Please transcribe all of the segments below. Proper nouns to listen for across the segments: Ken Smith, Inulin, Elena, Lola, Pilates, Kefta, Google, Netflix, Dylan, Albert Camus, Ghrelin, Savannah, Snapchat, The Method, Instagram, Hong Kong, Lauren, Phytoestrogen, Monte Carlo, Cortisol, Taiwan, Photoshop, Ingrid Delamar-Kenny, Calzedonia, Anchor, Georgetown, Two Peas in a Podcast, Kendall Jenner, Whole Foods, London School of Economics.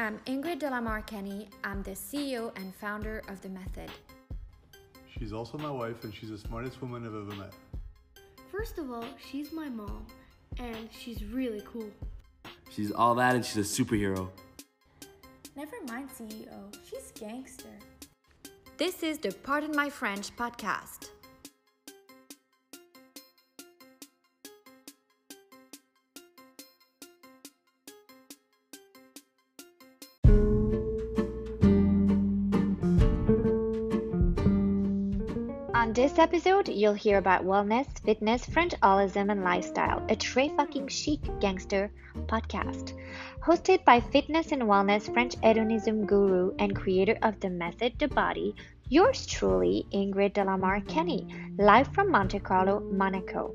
I'm Ingrid Delamar-Kenny. I'm the CEO and founder of The Method. She's also my wife, and she's the smartest woman I've ever met. First of all, she's my mom, and she's really cool. She's all that, and she's a superhero. Never mind CEO, she's gangster. This is the Pardon My French podcast. On this episode, you'll hear about wellness, fitness, Frencholism, and lifestyle, a très fucking chic gangster podcast. Hosted by fitness and wellness French hedonism guru and creator of The Method, The Body, yours truly, Ingrid Delamar-Kenny, live from Monte Carlo, Monaco.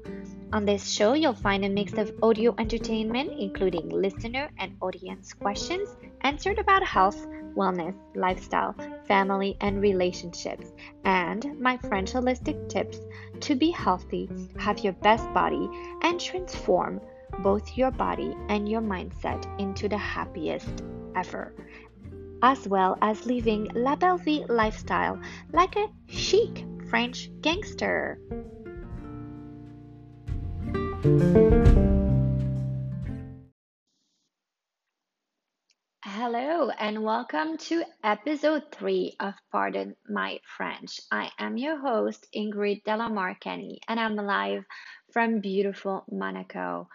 On this show, you'll find a mix of audio entertainment, including listener and audience questions answered about health, wellness, lifestyle, family, and relationships, and my French holistic tips to be healthy, have your best body, and transform both your body and your mindset into the happiest ever, as well as living la belle vie lifestyle like a chic French gangster. Hello and welcome to episode 3 of Pardon My French. I am your host, Ingrid Delamar-Kenny, and I'm live from beautiful Monaco.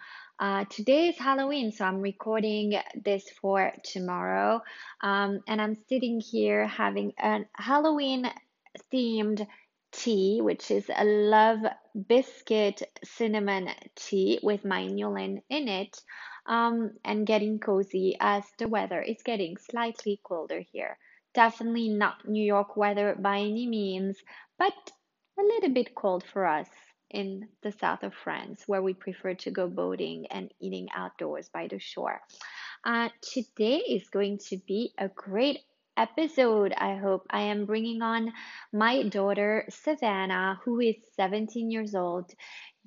Today is Halloween, so I'm recording this for tomorrow, and I'm sitting here having a Halloween-themed tea, which is a love biscuit cinnamon tea with my Newland in it, and getting cozy as the weather is getting slightly colder here. Definitely not New York weather by any means, but a little bit cold for us in the south of France, where we prefer to go boating and eating outdoors by the shore. Today is going to be a great episode, I hope. I am bringing on my daughter, Savannah, who is 17 years old.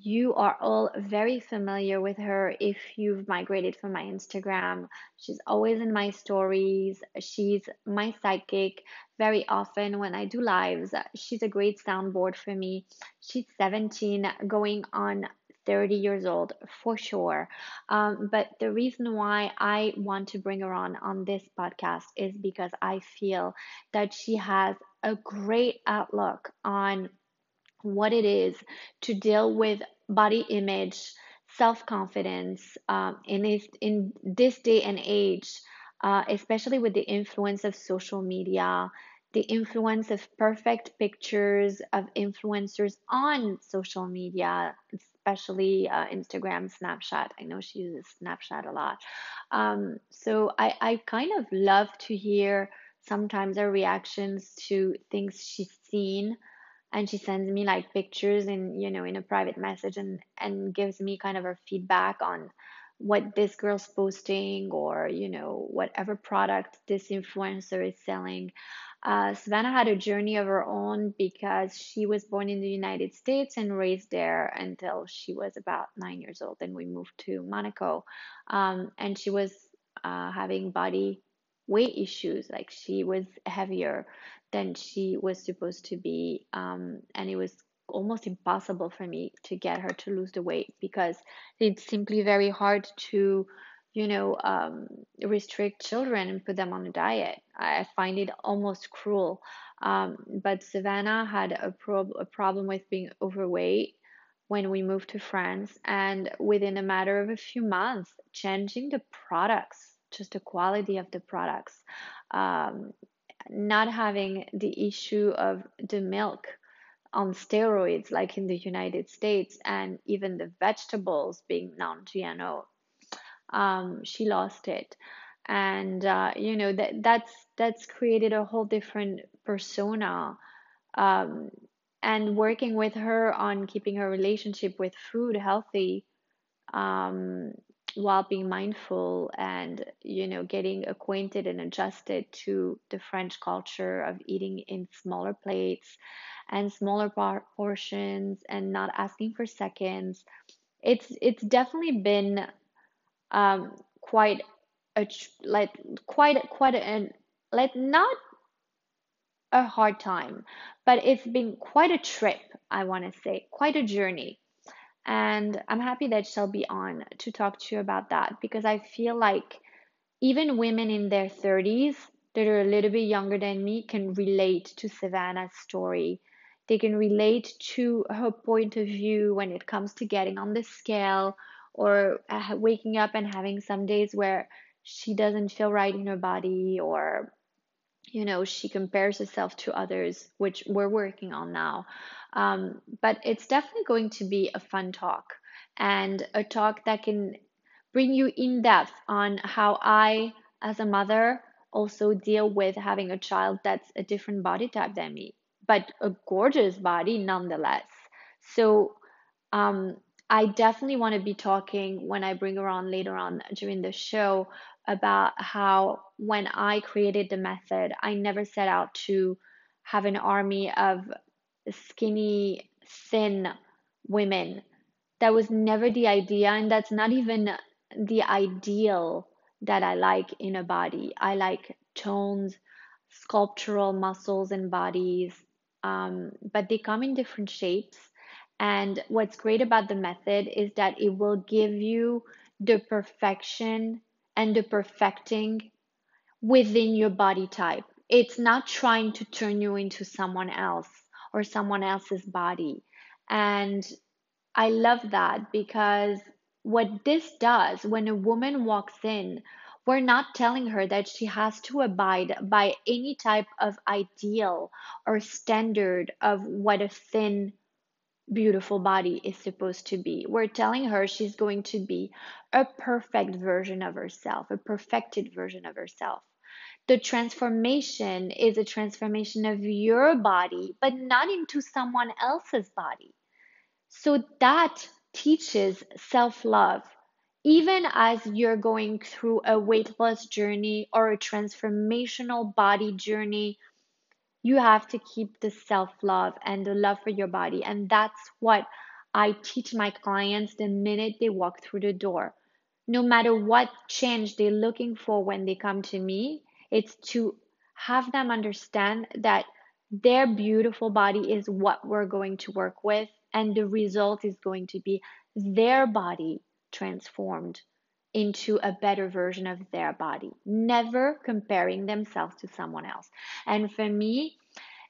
You are all very familiar with her if you've migrated from my Instagram. She's always in my stories. She's my sidekick very often when I do lives. She's a great soundboard for me. She's 17, going on 30 years old for sure. But the reason why I want to bring her on this podcast is because I feel that she has a great outlook on what it is to deal with body image, self-confidence, in this day and age, especially with the influence of social media, the influence of perfect pictures of influencers on social media, especially Instagram, Snapchat. I know she uses Snapchat a lot. So I kind of love to hear sometimes her reactions to things she's seen. And she sends me like pictures in a private message and gives me kind of her feedback on what this girl's posting or, whatever product this influencer is selling. Savannah had a journey of her own because she was born in the United States and raised there until she was about 9 years old. Then we moved to Monaco, and she was having body weight issues. Like she was heavier than she was supposed to be, and it was almost impossible for me to get her to lose the weight because it's simply very hard to restrict children and put them on a diet. I find it almost cruel, but Savannah had a problem with being overweight when we moved to France, and within a matter of a few months, changing the products, just the quality of the products, not having the issue of the milk on steroids like in the United States, and even the vegetables being non-GMO. She lost it, and that's created a whole different persona. And working with her on keeping her relationship with food healthy, while being mindful and, getting acquainted and adjusted to the French culture of eating in smaller plates and smaller portions and not asking for seconds. It's definitely been quite not a hard time, but it's been quite a trip, I want to say, quite a journey. And I'm happy that she'll be on to talk to you about that, because I feel like even women in their 30s that are a little bit younger than me can relate to Savannah's story. They can relate to her point of view when it comes to getting on the scale or waking up and having some days where she doesn't feel right in her body, or, you know, she compares herself to others, which we're working on now. But it's definitely going to be a fun talk, and a talk that can bring you in depth on how I, as a mother, also deal with having a child that's a different body type than me, but a gorgeous body nonetheless. So I definitely want to be talking when I bring her on later on during the show about how when I created The Method, I never set out to have an army of skinny, thin women. That was never the idea, and that's not even the ideal that I like in a body. I like toned, sculptural muscles and bodies, but they come in different shapes. And what's great about The Method is that it will give you the perfection and the perfecting within your body type. It's not trying to turn you into someone else or someone else's body. And I love that, because what this does, when a woman walks in, we're not telling her that she has to abide by any type of ideal or standard of what a thin, beautiful body is supposed to be. We're telling her she's going to be a perfect version of herself, a perfected version of herself. The transformation is a transformation of your body, but not into someone else's body. So that teaches self-love. Even as you're going through a weight loss journey or a transformational body journey, you have to keep the self-love and the love for your body. And that's what I teach my clients the minute they walk through the door. No matter what change they're looking for when they come to me, it's to have them understand that their beautiful body is what we're going to work with, and the result is going to be their body transformed into a better version of their body, never comparing themselves to someone else. And for me,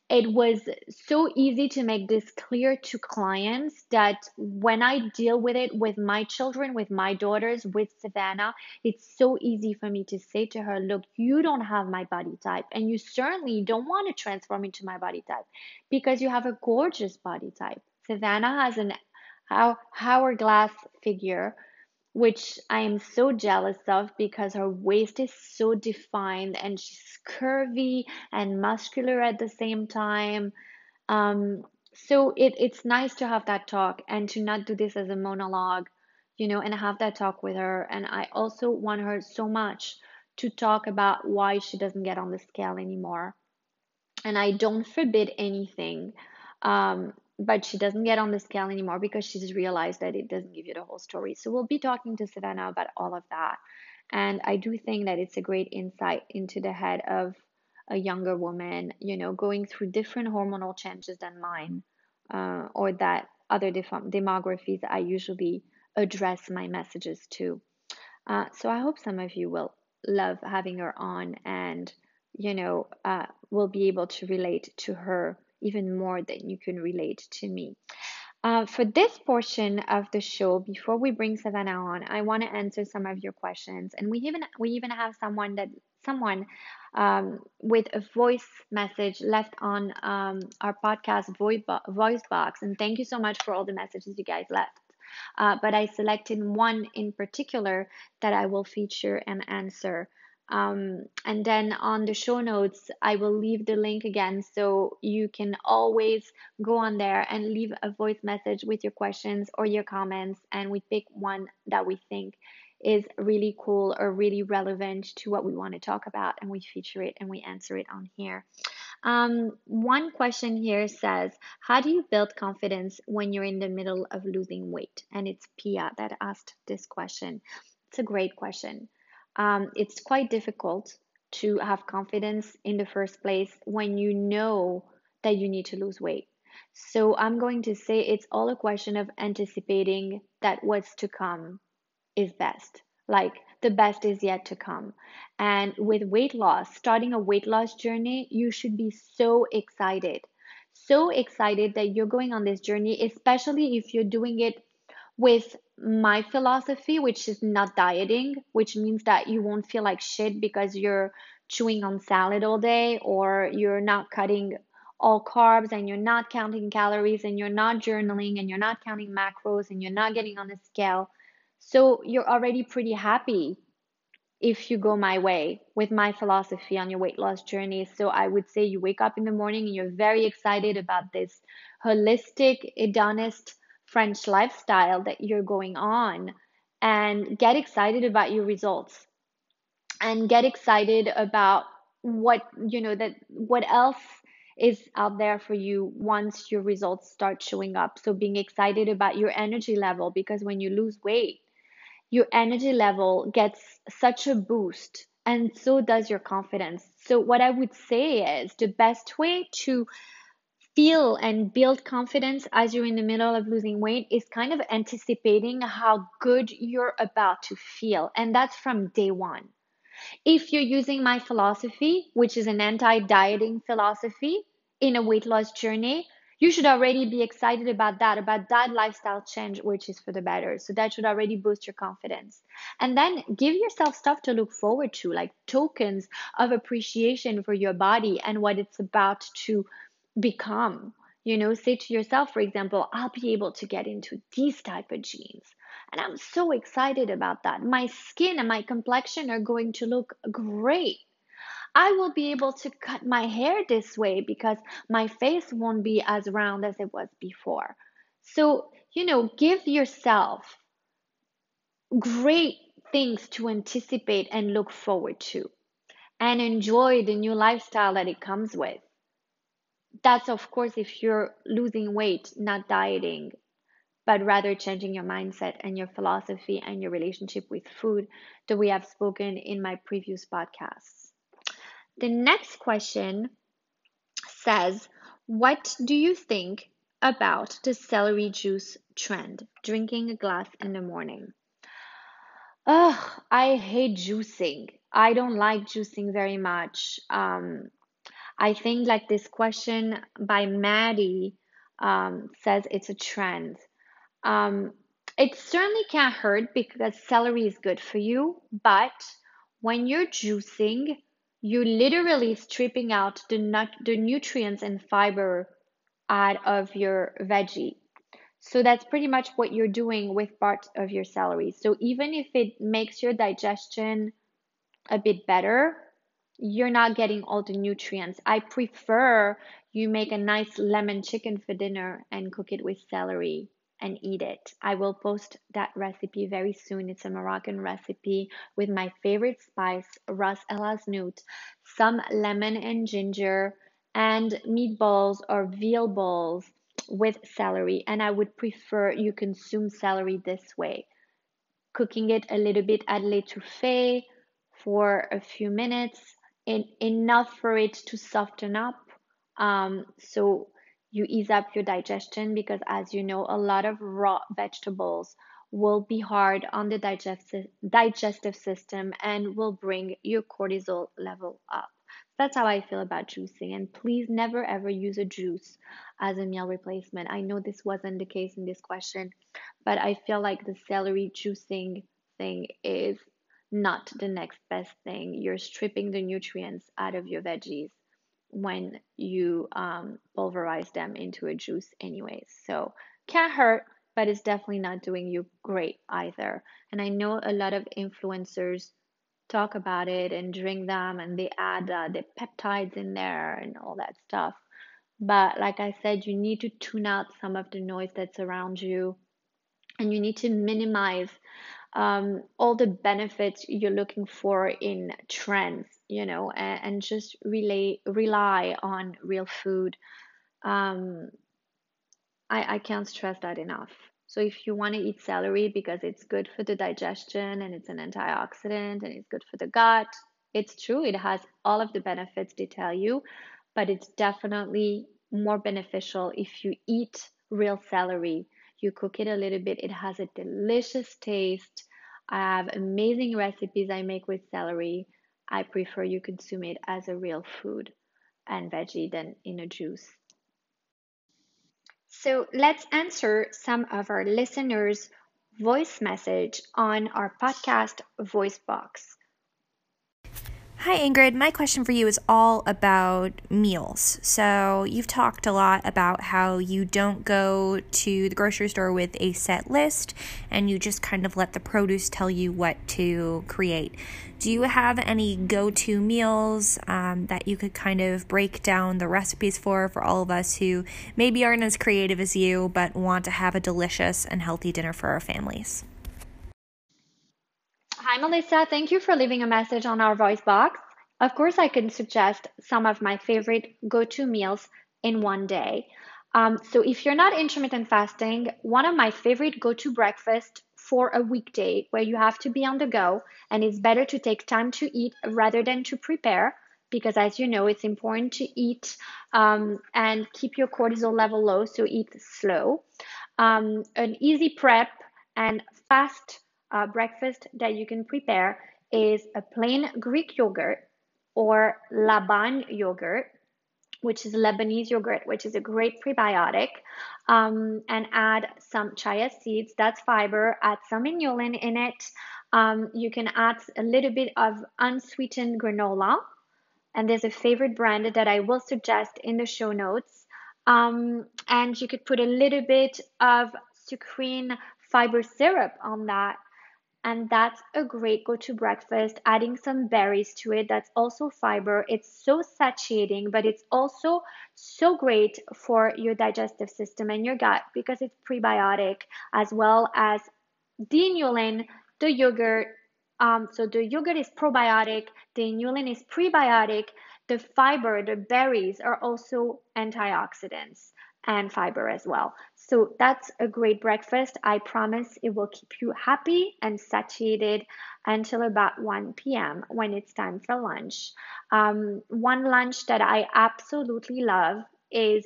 it was so easy to make this clear to clients that when I deal with it with my children, with my daughters, with Savannah, it's so easy for me to say to her, look, you don't have my body type, and you certainly don't want to transform into my body type, because you have a gorgeous body type. Savannah has an hourglass figure, which I am so jealous of, because her waist is so defined and she's curvy and muscular at the same time. So it's nice to have that talk and to not do this as a monologue, you know, and have that talk with her. And I also want her so much to talk about why she doesn't get on the scale anymore. And I don't forbid anything. But she doesn't get on the scale anymore because she's realized that it doesn't give you the whole story. So we'll be talking to Savannah about all of that. And I do think that it's a great insight into the head of a younger woman, you know, going through different hormonal changes than mine, or that other demographies I usually address my messages to. So I hope some of you will love having her on, and, you know, will be able to relate to her even more than you can relate to me. For this portion of the show, before we bring Savannah on, I want to answer some of your questions. And we even have someone with a voice message left on our podcast voice box. And thank you so much for all the messages you guys left. But I selected one in particular that I will feature and answer. And then on the show notes, I will leave the link again, so you can always go on there and leave a voice message with your questions or your comments, and we pick one that we think is really cool or really relevant to what we want to talk about, and we feature it and we answer it on here. One question here says, how do you build confidence when you're in the middle of losing weight? And it's Pia that asked this question. It's a great question. It's quite difficult to have confidence in the first place when you know that you need to lose weight. So I'm going to say it's all a question of anticipating that what's to come is best. Like, the best is yet to come. And with weight loss, starting a weight loss journey, you should be so excited that you're going on this journey, especially if you're doing it with my philosophy, which is not dieting, which means that you won't feel like shit because you're chewing on salad all day, or you're not cutting all carbs, and you're not counting calories, and you're not journaling, and you're not counting macros, and you're not getting on a scale. So you're already pretty happy if you go my way with my philosophy on your weight loss journey. So I would say you wake up in the morning and you're very excited about this holistic, hedonist French lifestyle that you're going on, and get excited about your results, and get excited about what else is out there for you once your results start showing up. So being excited about your energy level, because when you lose weight, your energy level gets such a boost, and so does your confidence. So what I would say is the best way to feel and build confidence as you're in the middle of losing weight is kind of anticipating how good you're about to feel. And that's from day one. If you're using my philosophy, which is an anti-dieting philosophy in a weight loss journey, you should already be excited about that lifestyle change, which is for the better. So that should already boost your confidence. And then give yourself stuff to look forward to, like tokens of appreciation for your body and what it's about to become. Say to yourself, for example, I'll be able to get into these type of jeans, and I'm so excited about that. My skin and my complexion are going to look great. I will be able to cut my hair this way because my face won't be as round as it was before. So, give yourself great things to anticipate and look forward to, and enjoy the new lifestyle that it comes with. That's, of course, if you're losing weight, not dieting, but rather changing your mindset and your philosophy and your relationship with food that we have spoken in my previous podcasts. The next question says, what do you think about the celery juice trend, drinking a glass in the morning? Ugh, I hate juicing. I don't like juicing very much. I think like this question by Maddie says it's a trend. It certainly can't hurt because celery is good for you. But when you're juicing, you're literally stripping out the nutrients and fiber out of your veggie. So that's pretty much what you're doing with part of your celery. So even if it makes your digestion a bit better, you're not getting all the nutrients. I prefer you make a nice lemon chicken for dinner and cook it with celery and eat it. I will post that recipe very soon. It's a Moroccan recipe with my favorite spice, Ras el Hanout, some lemon and ginger, and meatballs or veal balls with celery. And I would prefer you consume celery this way, cooking it a little bit at l'étouffée for a few minutes, enough for it to soften up, so you ease up your digestion, because as you know, a lot of raw vegetables will be hard on the digestive system and will bring your cortisol level up. That's how I feel about juicing. And please never ever use a juice as a meal replacement. I know this wasn't the case in this question, but I feel like the celery juicing thing is not the next best thing. You're stripping the nutrients out of your veggies when you pulverize them into a juice anyways. So can't hurt, but it's definitely not doing you great either. And I know a lot of influencers talk about it and drink them, and they add the peptides in there and all that stuff. But like I said, you need to tune out some of the noise that's around you, and you need to minimize all the benefits you're looking for in trends, and just rely on real food. I can't stress that enough. So if you want to eat celery because it's good for the digestion and it's an antioxidant and it's good for the gut, it's true. It has all of the benefits they tell you, but it's definitely more beneficial if you eat real celery. You cook it a little bit. It has a delicious taste. I have amazing recipes I make with celery. I prefer you consume it as a real food and veggie than in a juice. So let's answer some of our listeners' voice message on our podcast voice box. Hi, Ingrid. My question for you is all about meals. So you've talked a lot about how you don't go to the grocery store with a set list and you just kind of let the produce tell you what to create. Do you have any go-to meals that you could kind of break down the recipes for all of us who maybe aren't as creative as you but want to have a delicious and healthy dinner for our families? Hi, Melissa. Thank you for leaving a message on our voice box. Of course, I can suggest some of my favorite go-to meals in one day. So if you're not intermittent fasting, one of my favorite go-to breakfasts for a weekday where you have to be on the go and it's better to take time to eat rather than to prepare because, as you know, it's important to eat and keep your cortisol level low, so eat slow. An easy prep and fast breakfast that you can prepare is a plain Greek yogurt or Laban yogurt, which is Lebanese yogurt, which is a great prebiotic, and add some chia seeds, that's fiber, add some inulin in it. You can add a little bit of unsweetened granola, and there's a favorite brand that I will suggest in the show notes. And you could put a little bit of sucrine fiber syrup on that. And that's a great go-to breakfast, adding some berries to it. That's also fiber. It's so satiating, but it's also so great for your digestive system and your gut because it's prebiotic as well as the inulin, the yogurt. So the yogurt is probiotic, the inulin is prebiotic, the fiber, the berries are also antioxidants and fiber as well. So that's a great breakfast. I promise it will keep you happy and satiated until about 1 p.m. when it's time for lunch. One lunch that I absolutely love is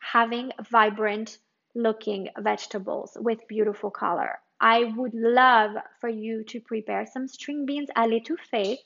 having vibrant looking vegetables with beautiful color. I would love for you to prepare some string beans à l'étouffée.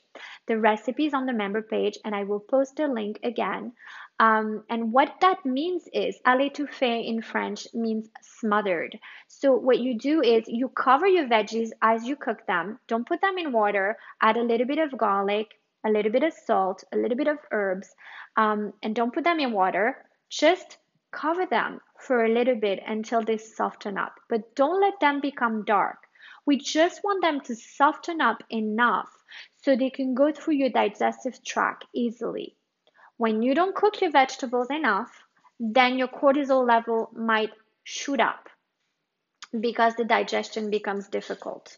The recipe is on the member page and I will post the link again. And what that means is, à l'étouffée in French means smothered. So what you do is you cover your veggies as you cook them. Don't put them in water. Add a little bit of garlic, a little bit of salt, a little bit of herbs, and don't put them in water. Just cover them for a little bit until they soften up, but don't let them become dark. We just want them to soften up enough so they can go through your digestive tract easily. When you don't cook your vegetables enough, then your cortisol level might shoot up because the digestion becomes difficult.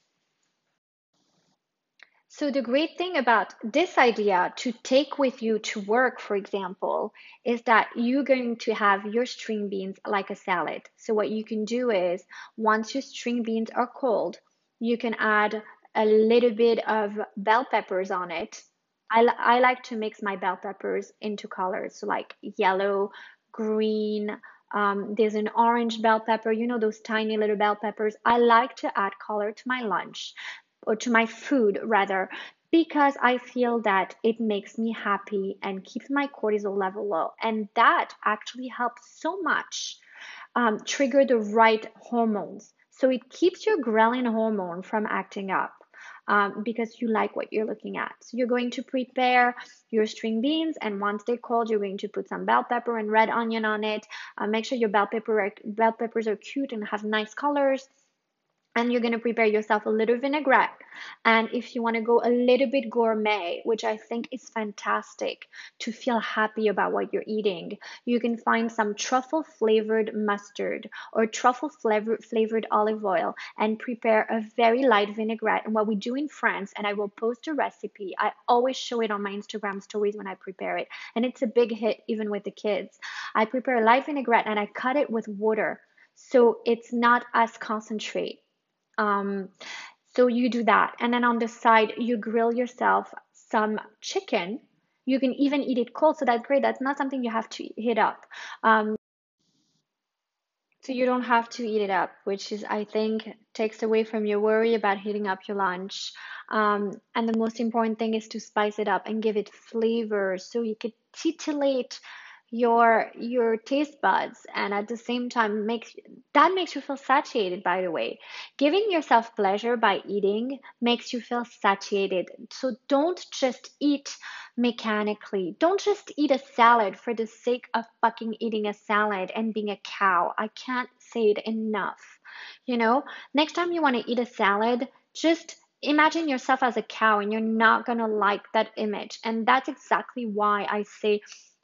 So the great thing about this idea to take with you to work, for example, is that you're going to have your string beans like a salad. So what you can do is once your string beans are cold, you can add a little bit of bell peppers on it. I like to mix my bell peppers into colors, so like yellow, green, there's an orange bell pepper, you know, those tiny little bell peppers. I like to add color to my lunch or to my food rather, because I feel that it makes me happy and keeps my cortisol level low. And that actually helps so much trigger the right hormones. So it keeps your ghrelin hormone from acting up. Because you like what you're looking at. So you're going to prepare your string beans, and once they're cold, you're going to put some bell pepper and red onion on it. Make sure your bell peppers are cute and have nice colors. And you're going to prepare yourself a little vinaigrette. And if you want to go a little bit gourmet, which I think is fantastic to feel happy about what you're eating, you can find some truffle-flavored mustard or truffle-flavored olive oil and prepare a very light vinaigrette. And what we do in France, and I will post a recipe, I always show it on my Instagram stories when I prepare it. And it's a big hit even with the kids. I prepare a light vinaigrette and I cut it with water. so it's not as concentrate. So you do that. And then on the side, you grill yourself some chicken. You can even eat it cold. So that's great. That's not something you have to heat up. So you don't have to eat it up, which is, I think, takes away from your worry about heating up your lunch. And the most important thing is to spice it up and give it flavor. So you could titillate your taste buds, and at the same time makes you feel satiated. By the way, giving yourself pleasure by eating makes you feel satiated. So don't just eat mechanically. Don't just eat a salad for the sake of fucking eating a salad and being a cow. I can't say it enough. You know, next time you want to eat a salad, just imagine yourself as a cow, and you're not gonna like that image. And that's exactly why I say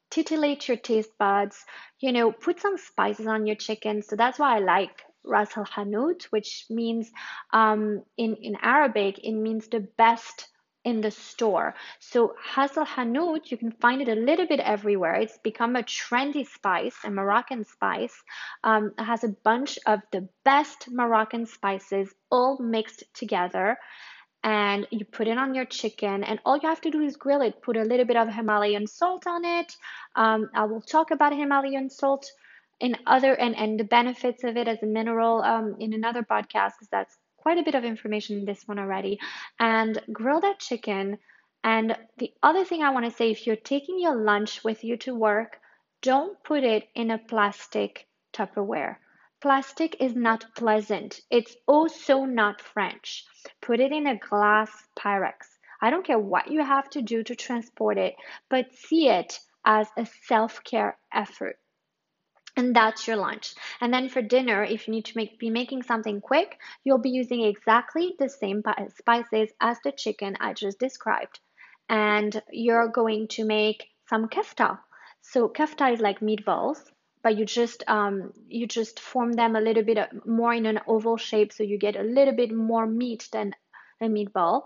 titillate your taste buds, you know, put some spices on your chicken. So that's why I like Ras el Hanout, which means in Arabic, it means the best in the store. So Ras el Hanout, you can find it a little bit everywhere. It's become a trendy spice, a Moroccan spice. It has a bunch of the best Moroccan spices all mixed together. And you put it on your chicken, and all you have to do is grill it. Put a little bit of Himalayan salt on it. I will talk about Himalayan salt in other and the benefits of it as a mineral in another podcast, because that's quite a bit of information in this one already. And grill that chicken. And the other thing I want to say, if you're taking your lunch with you to work, don't put it in a plastic Tupperware. Plastic is not pleasant. It's also not French. Put it in a glass Pyrex. I don't care what you have to do to transport it, but see it as a self-care effort. And that's your lunch. And then for dinner, if you need to be making something quick, you'll be using exactly the same spices as the chicken I just described. And you're going to make some kefta. So kefta is like meatballs, but you just form them a little bit more in an oval shape, so you get a little bit more meat than a meatball.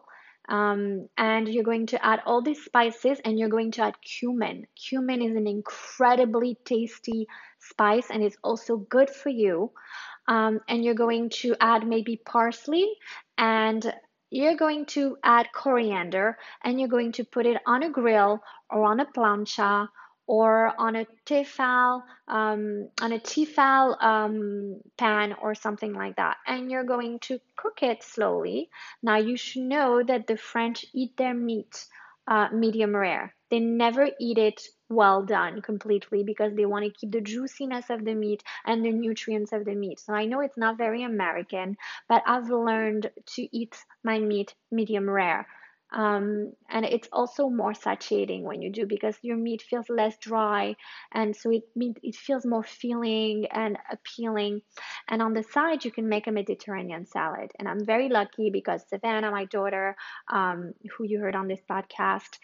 And you're going to add all these spices, and you're going to add cumin. Cumin is an incredibly tasty spice, and it's also good for you. And you're going to add maybe parsley, and you're going to add coriander, and you're going to put it on a grill or on a plancha, or on a Tefal pan or something like that. And you're going to cook it slowly. Now, you should know that the French eat their meat medium rare. They never eat it well done completely, because they want to keep the juiciness of the meat and the nutrients of the meat. So I know it's not very American, but I've learned to eat my meat medium rare. And it's also more satiating when you do, because your meat feels less dry, and so it feels more filling and appealing. And on the side, you can make a Mediterranean salad. And I'm very lucky because Savannah, my daughter, who you heard on this podcast,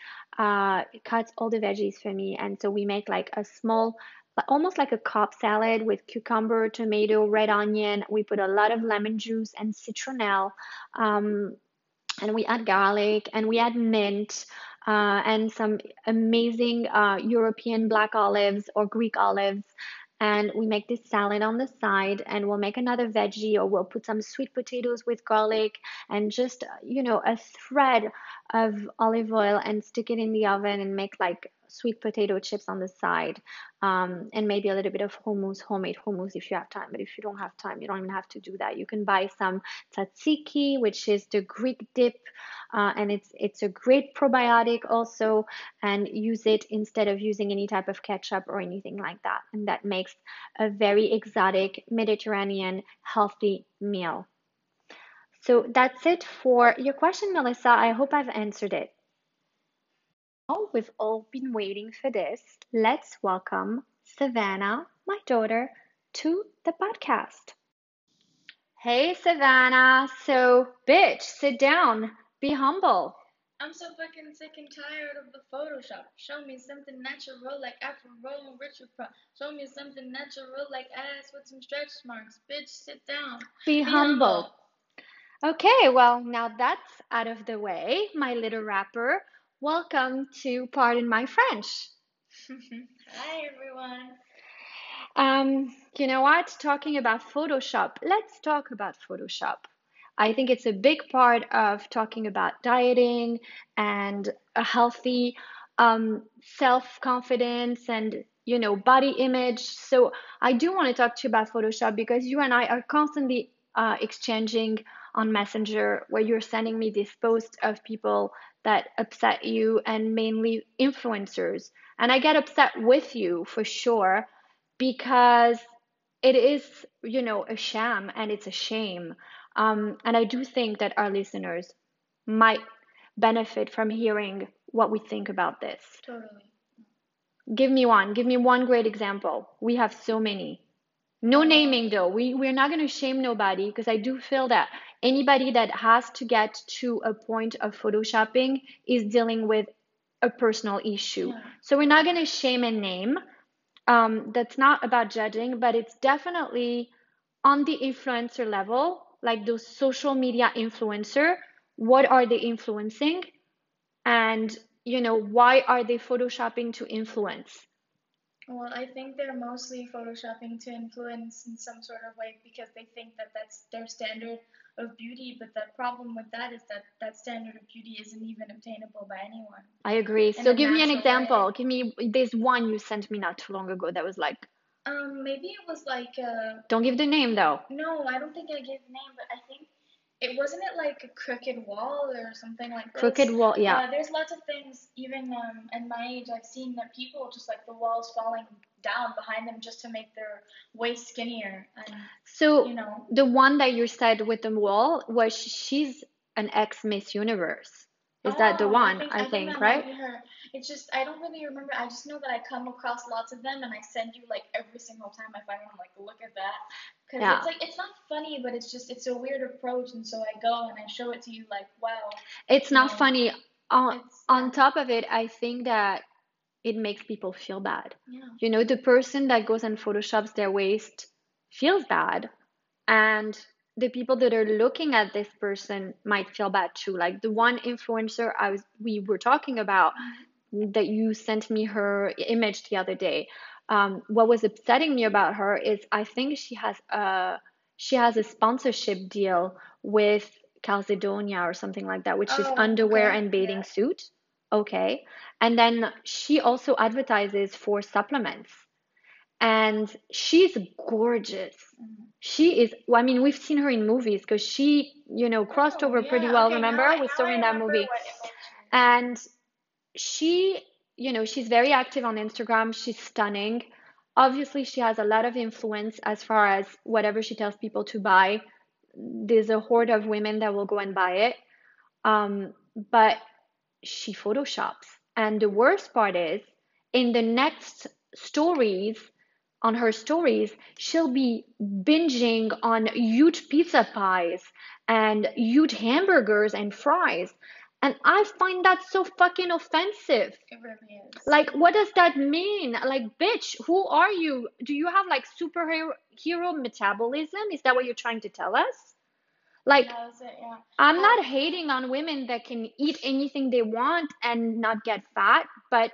cuts all the veggies for me, and so we make like a small, almost like a Cobb salad with cucumber, tomato, red onion. We put a lot of lemon juice and citronnelle. And we add garlic, and we add mint, and some amazing European black olives or Greek olives. And we make this salad on the side, and we'll make another veggie, or we'll put some sweet potatoes with garlic and just, you know, a thread of olive oil, and stick it in the oven and make like sweet potato chips on the side, and maybe a little bit of hummus, homemade hummus if you have time. But if you don't have time, you don't even have to do that. You can buy some tzatziki, which is the Greek dip, and it's a great probiotic also, and use it instead of using any type of ketchup or anything like that. And that makes a very exotic Mediterranean healthy meal. So that's it for your question, Melissa. I hope I've answered it. We've all been waiting for this. Let's welcome Savannah, my daughter, to the podcast. Hey, Savannah. So, bitch, sit down. Be humble. I'm so fucking sick and tired of the Photoshop. Show me something natural like Afro and Richard Pro. Show me something natural like ass with some stretch marks. Bitch, sit down. Be humble. Okay, well, now that's out of the way, my little rapper. Welcome to Pardon My French. Hi, everyone. You know what? Talking about Photoshop, let's talk about Photoshop. I think it's a big part of talking about dieting and a healthy self-confidence and, you know, body image. So I do want to talk to you about Photoshop because you and I are constantly exchanging on Messenger where you're sending me these posts of people that upset you and mainly influencers. And I get upset with you for sure because it is, you know, a sham and it's a shame. And I do think that our listeners might benefit from hearing what we think about this. Totally. Give me one great example. We have so many. No naming though. We're not going to shame nobody because I do feel that anybody that has to get to a point of photoshopping is dealing with a personal issue. Yeah. So we're not going to shame and name. That's not about judging, but it's definitely on the influencer level, like those social media influencer. What are they influencing? And, you know, why are they photoshopping to influence? Well, I think they're mostly photoshopping to influence in some sort of way because they think that that's their standard of beauty. But the problem with that is that that standard of beauty isn't even obtainable by anyone. I agree. So give me an example. Way. Give me this one you sent me not too long ago that was like... maybe it was like... Don't give the name though. No, I don't think I gave the name, but I think... It wasn't it like a crooked wall or something like that? Crooked wall, yeah. There's lots of things, even at my age, I've seen that people just like the walls falling down behind them just to make their waist skinnier. And, so you know, the one that you said with the wall was she's an ex-Miss Universe. Is that the one? I think right? It's just, I don't really remember. I just know that I come across lots of them and I send you like every single time I find one, like, look at that. Because yeah. It's like, it's not funny, but it's just, it's a weird approach. And so I go and I show it to you like, wow. It's not funny. On top of it, I think that it makes people feel bad. Yeah. You know, the person that goes and photoshops their waist feels bad. And the people that are looking at this person might feel bad too. Like the one influencer we were talking about that you sent me her image the other day. What was upsetting me about her is I think she has a sponsorship deal with Calzedonia or something like that, which is underwear and bathing suit. Okay. And then she also advertises for supplements. And she's gorgeous. She is, I mean, we've seen her in movies because she, you know, crossed over pretty well, remember? We saw her in that movie. And she, you know, she's very active on Instagram. She's stunning. Obviously, she has a lot of influence as far as whatever she tells people to buy. There's a horde of women that will go and buy it. But she photoshops. And the worst part is, in the next stories, on her stories, she'll be binging on huge pizza pies and huge hamburgers and fries. And I find that so fucking offensive. It really is. Like, what does that mean? Like, bitch, who are you? Do you have like superhero metabolism? Is that what you're trying to tell us? Like, yeah, that's it, yeah. I'm not hating on women that can eat anything they want and not get fat, but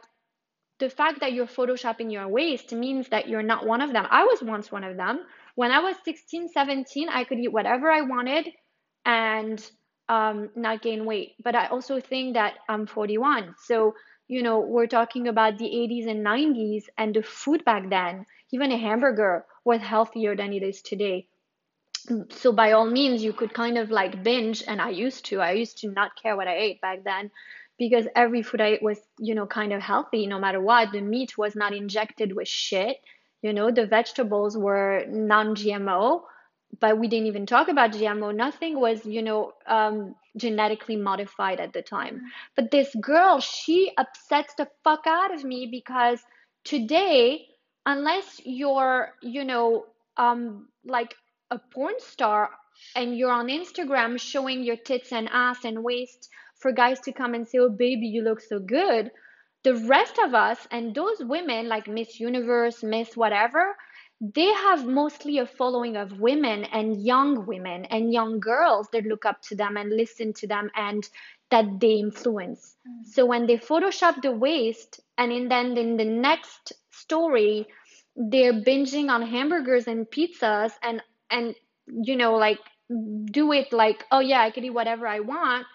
the fact that you're photoshopping your waist means that you're not one of them. I was once one of them. When I was 16, 17, I could eat whatever I wanted and not gain weight. But I also think that I'm 41. So, you know, we're talking about the 80s and 90s and the food back then. Even a hamburger was healthier than it is today. So by all means, you could kind of like binge. And I used to not care what I ate back then. Because every food I ate was, you know, kind of healthy, no matter what. The meat was not injected with shit. You know, the vegetables were non-GMO, but we didn't even talk about GMO. Nothing was, you know, genetically modified at the time. But this girl, she upsets the fuck out of me because today, unless you're, you know, like a porn star and you're on Instagram showing your tits and ass and waist for guys to come and say, oh, baby, you look so good. The rest of us and those women like Miss Universe, Miss whatever, they have mostly a following of women and young girls that look up to them and listen to them and that they influence. Mm. So when they Photoshop the waist and then in the next story, they're binging on hamburgers and pizzas and you know, like, do it like, oh yeah, I can eat whatever I want.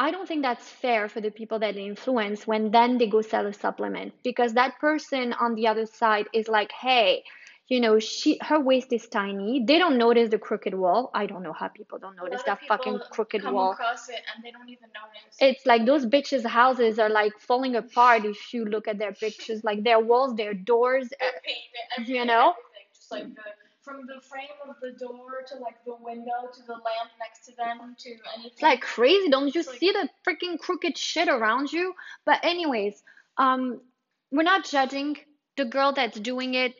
I don't think that's fair for the people that influence when then they go sell a supplement, because that person on the other side is like, hey, you know, her waist is tiny. They don't notice the crooked wall. I don't know how people don't notice that fucking crooked wall. Across it and they don't even notice. It's like those bitches' houses are like falling apart if you look at their pictures. Like their walls, their doors, everything, you know? Just like from the frame of the door to like the window to the lamp next to them to anything. It's like crazy. Don't you see the freaking crooked shit around you? But anyways, we're not judging the girl that's doing it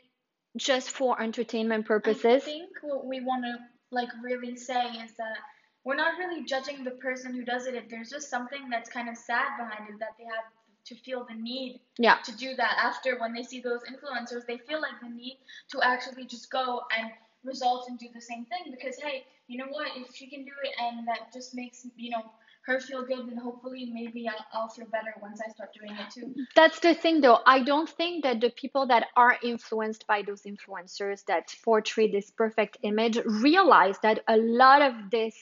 just for entertainment purposes. I think what we want to like really say is that we're not really judging the person who does it. If there's just something that's kind of sad behind it, that they have to feel the need to do that after, when they see those influencers, they feel like the need to actually just go and result and do the same thing, because hey, you know what, if she can do it and that just makes, you know, her feel good, and hopefully maybe I'll feel better once I start doing it too. That's the thing though. I don't think that the people that are influenced by those influencers that portray this perfect image realize that a lot of this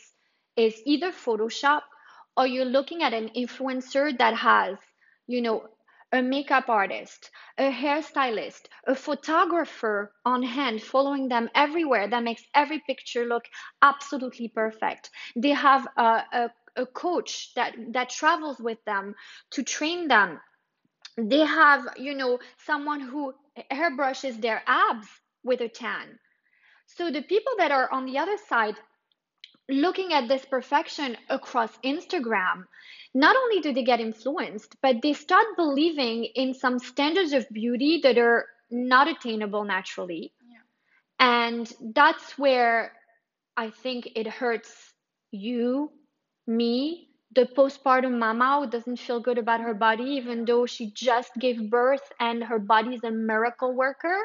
is either Photoshop, or you're looking at an influencer that has, you know, a makeup artist, a hairstylist, a photographer on hand following them everywhere that makes every picture look absolutely perfect. They have a coach that travels with them to train them. They have, you know, someone who hairbrushes their abs with a tan. So the people that are on the other side looking at this perfection across Instagram, not only do they get influenced, but they start believing in some standards of beauty that are not attainable naturally. Yeah. And that's where I think it hurts you, me, the postpartum mama who doesn't feel good about her body, even though she just gave birth and her body's a miracle worker,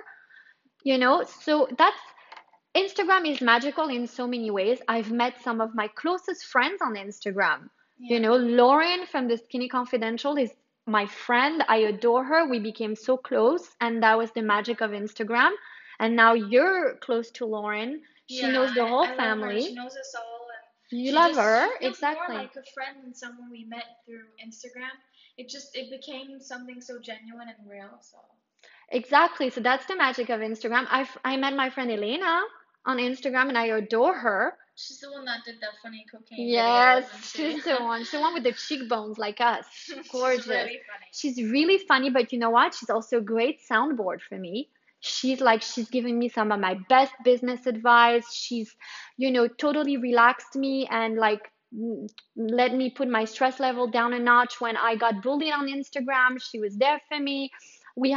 you know? So that's, Instagram is magical in so many ways. I've met some of my closest friends on Instagram. Yeah. You know, Lauren from the Skinny Confidential is my friend. I adore her. We became so close, and that was the magic of Instagram. And now you're close to Lauren. She knows the whole family. She knows us all. You love her, exactly. More like a friend than someone we met through Instagram. It became something so genuine and real. So exactly. So that's the magic of Instagram. I met my friend Elena on Instagram, and I adore her. She's the one that did that funny cocaine. Yes, she's the one. She's the one with the cheekbones like us. Gorgeous. She's really funny, but you know what? She's also a great soundboard for me. She's giving me some of my best business advice. She's, you know, totally relaxed me and like let me put my stress level down a notch when I got bullied on Instagram. She was there for me. We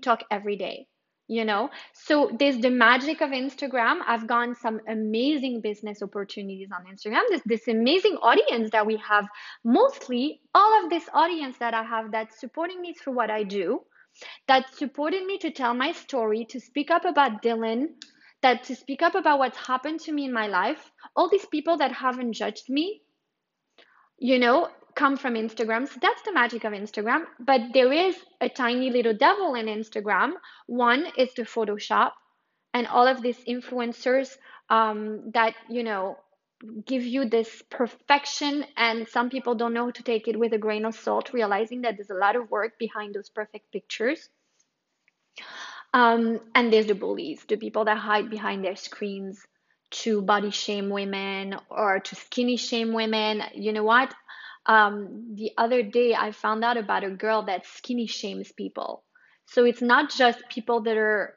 talk every day, you know? So there's the magic of Instagram. I've gotten some amazing business opportunities on Instagram. There's this amazing audience that we have, mostly all of this audience that I have that's supporting me through what I do, that supported me to tell my story, to speak up about Dylan, to speak up about what's happened to me in my life. All these people that haven't judged me, you know, come from Instagram. So that's the magic of Instagram. But there is a tiny little devil in Instagram. One is the Photoshop and all of these influencers that, you know, give you this perfection, and some people don't know how to take it with a grain of salt, realizing that there's a lot of work behind those perfect pictures. And there's the bullies, the people that hide behind their screens to body shame women or to skinny shame women. You know what? The other day I found out about a girl that skinny shames people. So it's not just people that are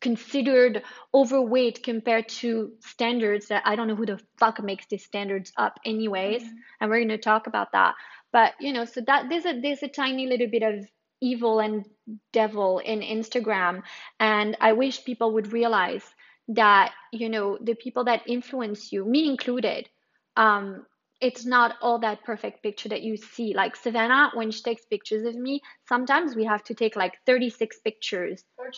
considered overweight compared to standards that I don't know who the fuck makes these standards up anyways. Mm-hmm. And we're going to talk about that. But, you know, so that there's a tiny little bit of evil and devil in Instagram. And I wish people would realize that, you know, the people that influence you, me included, it's not all that perfect picture that you see. Like Savannah, when she takes pictures of me, sometimes we have to take like 36 pictures. Or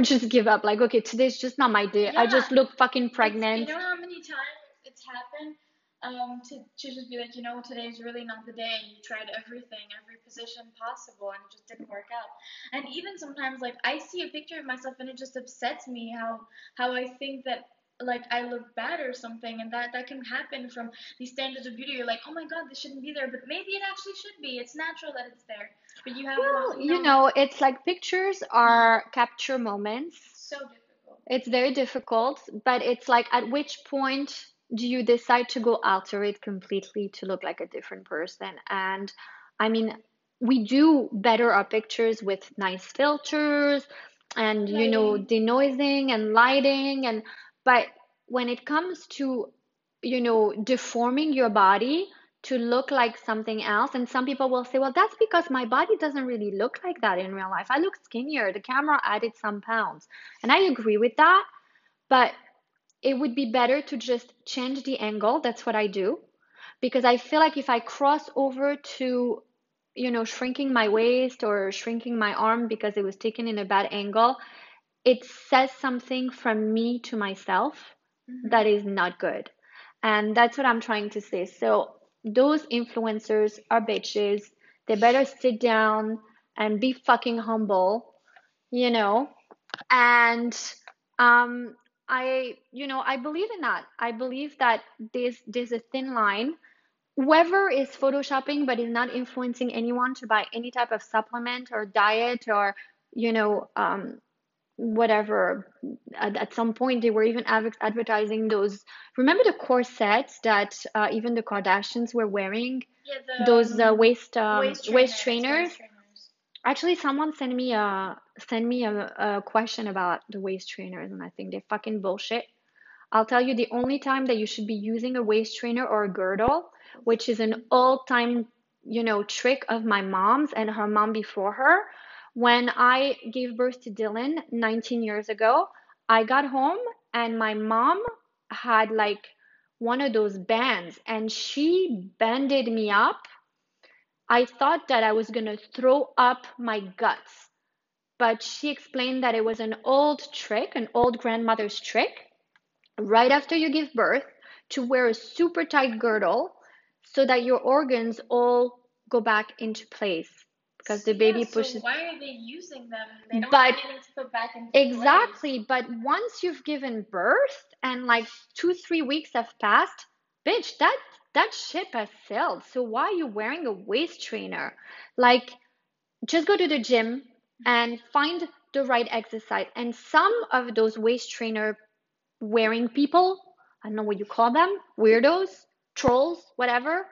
just give up. Like, okay, today's just not my day. Yeah. I just look fucking pregnant. You know how many times it's happened To just be like, you know, today's really not the day. You tried everything, every position possible, and it just didn't work out. And even sometimes, like, I see a picture of myself and it just upsets me how I think that, like, I look bad or something, and that can happen from these standards of beauty. You're like, oh my God, this shouldn't be there, but maybe it actually should be. It's natural that it's there. But you have, well, you know, it's like pictures are capture moments. So difficult. It's very difficult, but it's like, at which point do you decide to go alter it completely to look like a different person? And I mean, we do better our pictures with nice filters and, you know, denoising and lighting. And but when it comes to, you know, deforming your body to look like something else, and some people will say, well, that's because my body doesn't really look like that in real life. I look skinnier. The camera added some pounds. And I agree with that, but it would be better to just change the angle. That's what I do, because I feel like if I cross over to, you know, shrinking my waist or shrinking my arm because it was taken in a bad angle, it says something from me to myself that is not good. And that's what I'm trying to say. So those influencers are bitches. They better sit down and be fucking humble, you know, and, I believe in that. I believe that there's a thin line. Whoever is photoshopping but is not influencing anyone to buy any type of supplement or diet or, you know, whatever. At some point, they were even advertising those. Remember the corsets that even the Kardashians were wearing? Yeah, those waist trainers. Actually, someone sent me a question about the waist trainers, and I think they're fucking bullshit. I'll tell you, the only time that you should be using a waist trainer or a girdle, which is an all-time, you know, trick of my mom's and her mom before her. When I gave birth to Dylan 19 years ago, I got home and my mom had like one of those bands, and she banded me up. I thought that I was going to throw up my guts, but she explained that it was an old trick, an old grandmother's trick, right after you give birth, to wear a super tight girdle so that your organs all go back into place because the baby pushes. So why are they using them? They don't have anything to put back into place. Exactly. But once you've given birth and like 2-3 weeks have passed, bitch, that ship has sailed. So why are you wearing a waist trainer? Like, just go to the gym and find the right exercise. And some of those waist trainer wearing people, I don't know what you call them, weirdos, trolls, whatever,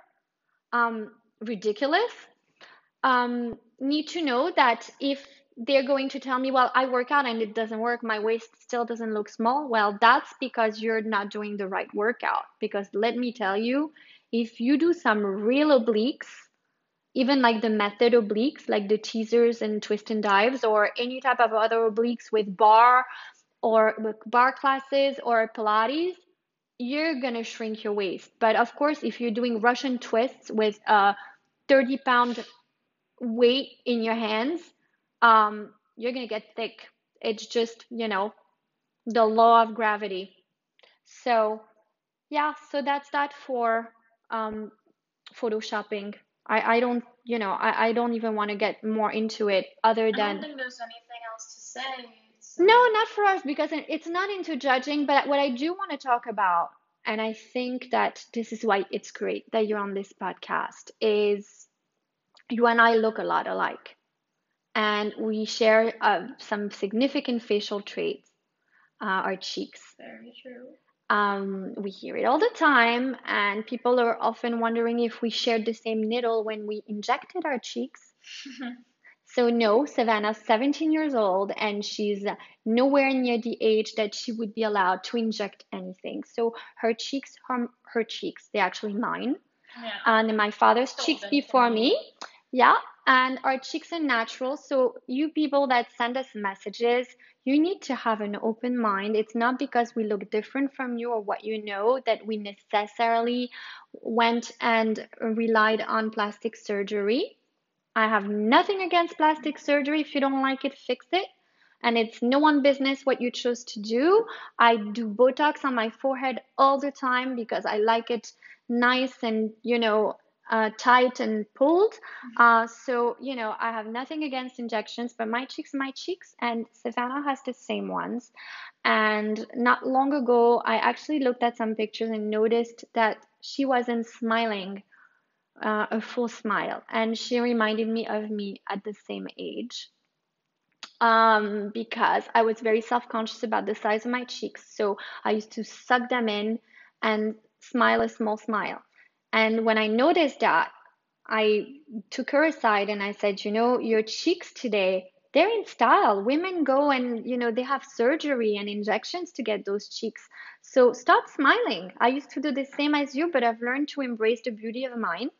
ridiculous, need to know that if they're going to tell me, well, I work out and it doesn't work, my waist still doesn't look small, well, that's because you're not doing the right workout. Because let me tell you, if you do some real obliques, even like the method obliques, like the teasers and twist and dives, or any type of other obliques with bar or with bar classes or Pilates, you're going to shrink your waist. But of course, if you're doing Russian twists with a 30-pound weight in your hands, you're going to get thick. It's just, you know, the law of gravity. So, yeah, so that's that for photoshopping. I don't even want to get more into it other than... I don't think there's anything else to say. So. No, not for us, because it's not into judging, but what I do want to talk about, and I think that this is why it's great that you're on this podcast, is you and I look a lot alike. And we share some significant facial traits, our cheeks. Very true. We hear it all the time, and people are often wondering if we shared the same needle when we injected our cheeks. So no, Savannah's 17 years old, and she's nowhere near the age that she would be allowed to inject anything. So her cheeks, they're actually mine. Yeah. And my father's cheeks before me. Yeah. And our cheeks are natural. So you people that send us messages, you need to have an open mind. It's not because we look different from you or what you know that we necessarily went and relied on plastic surgery. I have nothing against plastic surgery. If you don't like it, fix it. and it's no one's business what you chose to do. I do Botox on my forehead all the time because I like it nice and, you know, tight and pulled. So, you know, I have nothing against injections, but my cheeks, and Savannah has the same ones. And not long ago, I actually looked at some pictures and noticed that she wasn't smiling a full smile. And she reminded me of me at the same age, because I was very self-conscious about the size of my cheeks. So I used to suck them in and smile a small smile. And when I noticed that, I took her aside and I said, you know, your cheeks today, they're in style. Women go and, you know, they have surgery and injections to get those cheeks. So stop smiling. I used to do the same as you, but I've learned to embrace the beauty of mine.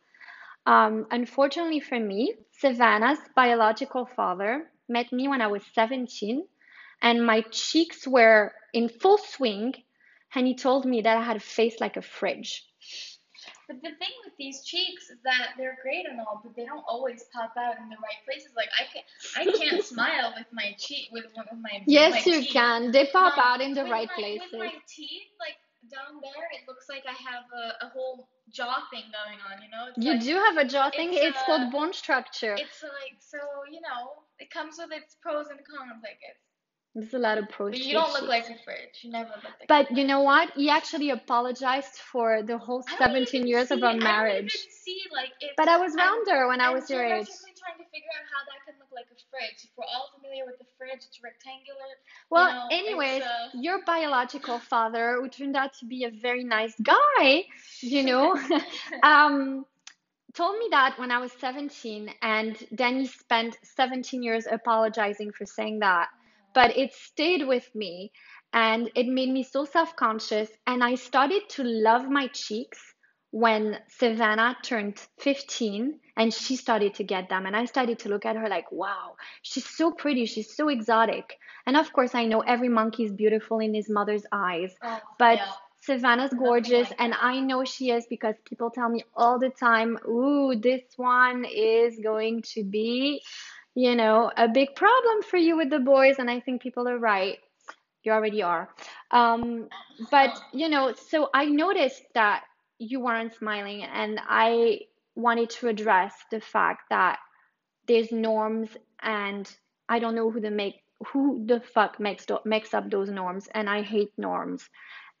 Unfortunately for me, Savannah's biological father met me when I was 17 and my cheeks were in full swing. And he told me that I had a face like a fridge. But the thing with these cheeks is that they're great and all, but they don't always pop out in the right places. Like I can't smile with my cheek with my yes, you can. They pop out in the right places. With my teeth, like down there, it looks like I have a whole jaw thing going on. You know, you do have a jaw thing. It's called bone structure. It's like, so you know, it comes with its pros and cons, I guess. There's a lot of approaches. But you don't look like a fridge. You never look like but a fridge. You know what? He actually apologized for the whole 17 years of our marriage. I don't see, like, but I was rounder when I was your age. I'm trying to figure out how that can look like a fridge. If we're all familiar with the fridge, it's rectangular. Well, you know, anyways, your biological father, who turned out to be a very nice guy, you know, told me that when I was 17, and then he spent 17 years apologizing for saying that. But it stayed with me and it made me so self-conscious. And I started to love my cheeks when Savannah turned 15 and she started to get them. And I started to look at her like, wow, she's so pretty. She's so exotic. And of course, I know every monkey is beautiful in his mother's eyes. Oh, but yeah. Savannah's gorgeous, and I know she is because people tell me all the time, ooh, this one is going to be, you know, a big problem for you with the boys. And I think people are right. You already are. But, you know, so I noticed that you weren't smiling, and I wanted to address the fact that there's norms, and I don't know who the fuck makes up those norms, and I hate norms.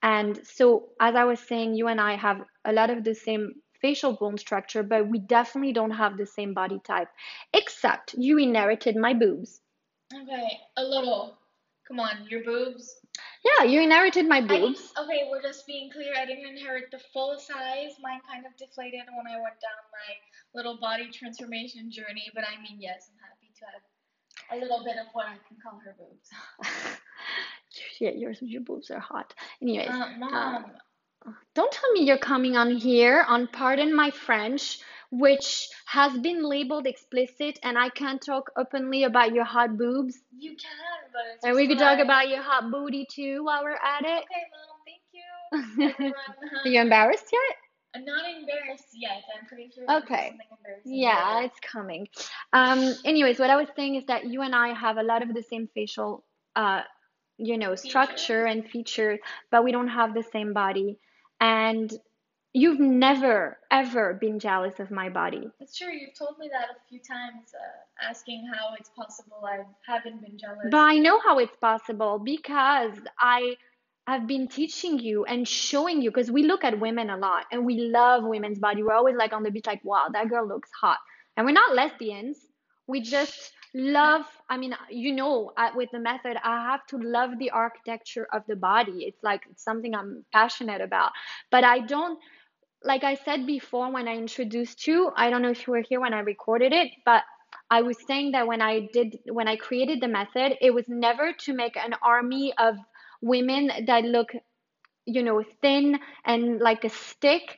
And so, as I was saying, you and I have a lot of the same facial bone structure, but we definitely don't have the same body type, except you inherited my boobs. Okay, a little. Come on, your boobs? Yeah, you inherited my boobs. Okay, we're just being clear. I didn't inherit the full size. Mine kind of deflated when I went down my little body transformation journey, but I mean, yes, I'm happy to have a little bit of what I can call her boobs. Yeah, your boobs are hot. Anyways. Mom. Don't tell me you're coming on here on Pardon My French, which has been labeled explicit, and I can't talk openly about your hot boobs. You can, but it's and we could talk about your hot booty too while we're at it. Okay, Mom, thank you. Are you embarrassed yet? I'm not embarrassed yet. I'm pretty sure there's something embarrassing. Yeah, it's coming. Anyways, what I was saying is that you and I have a lot of the same facial, you know, structure and features, but we don't have the same body. And you've never, ever been jealous of my body. It's true. You've told me that a few times, asking how it's possible I haven't been jealous. But I know how it's possible because I have been teaching you and showing you, because we look at women a lot and we love women's body. We're always like on the beach like, wow, that girl looks hot. And we're not lesbians. We just love, I mean, you know, with the method, I have to love the architecture of the body. It's like it's something I'm passionate about. But I don't, like I said before when I introduced you, I don't know if you were here when I recorded it, but I was saying that when I created the method, it was never to make an army of women that look, you know, thin and like a stick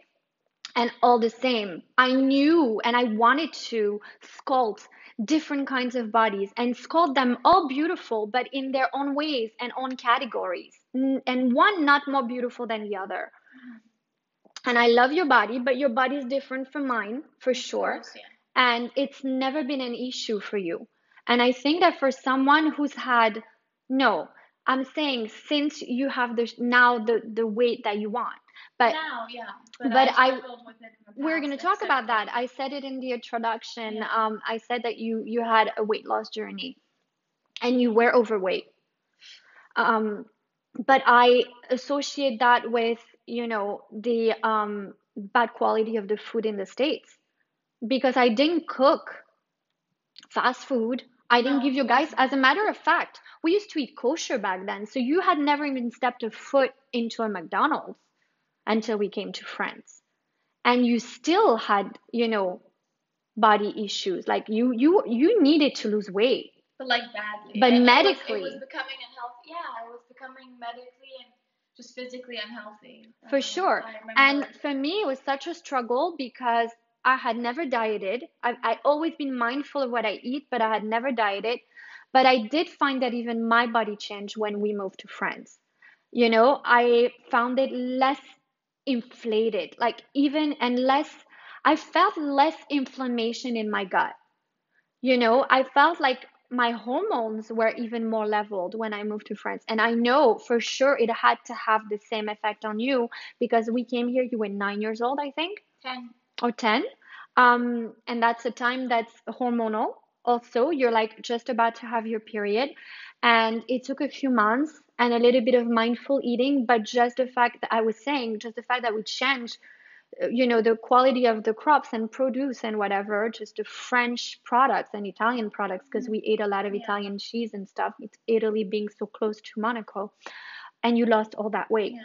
and all the same. I knew and I wanted to sculpt different kinds of bodies and sculpt them all beautiful, but in their own ways and own categories, and one not more beautiful than the other. And I love your body, but your body is different from mine for sure. Of course, yeah. And it's never been an issue for you. And I think that for someone who's had No, I'm saying since you have the weight that you want. But now, yeah. But we're going to talk about that. I said it in the introduction. Yeah. I said that you had a weight loss journey and you were overweight. But I associate that with, the bad quality of the food in the States, because I didn't cook fast food. I didn't give you guys, as a matter of fact, we used to eat kosher back then. So you had never even stepped a foot into a McDonald's until we came to France, and you still had, body issues. Like you needed to lose weight. But like badly. But and medically. It was becoming unhealthy. Yeah, it was becoming medically and just physically unhealthy. For sure. And for me, it was such a struggle because I had never dieted. I always been mindful of what I eat, but I had never dieted. But I did find that even my body changed when we moved to France. I found it less inflated, I felt less inflammation in my gut. I felt like my hormones were even more leveled when I moved to France. And I know for sure it had to have the same effect on you, because we came here, you were 9 years old, I think. 10. Or 10, and that's a time that's hormonal. Also, you're like just about to have your period, and it took a few months and a little bit of mindful eating, but just the fact that we changed, the quality of the crops and produce and whatever, just the French products and Italian products, because we ate a lot of Italian cheese and stuff, it's Italy being so close to Monaco, and you lost all that weight. Yeah.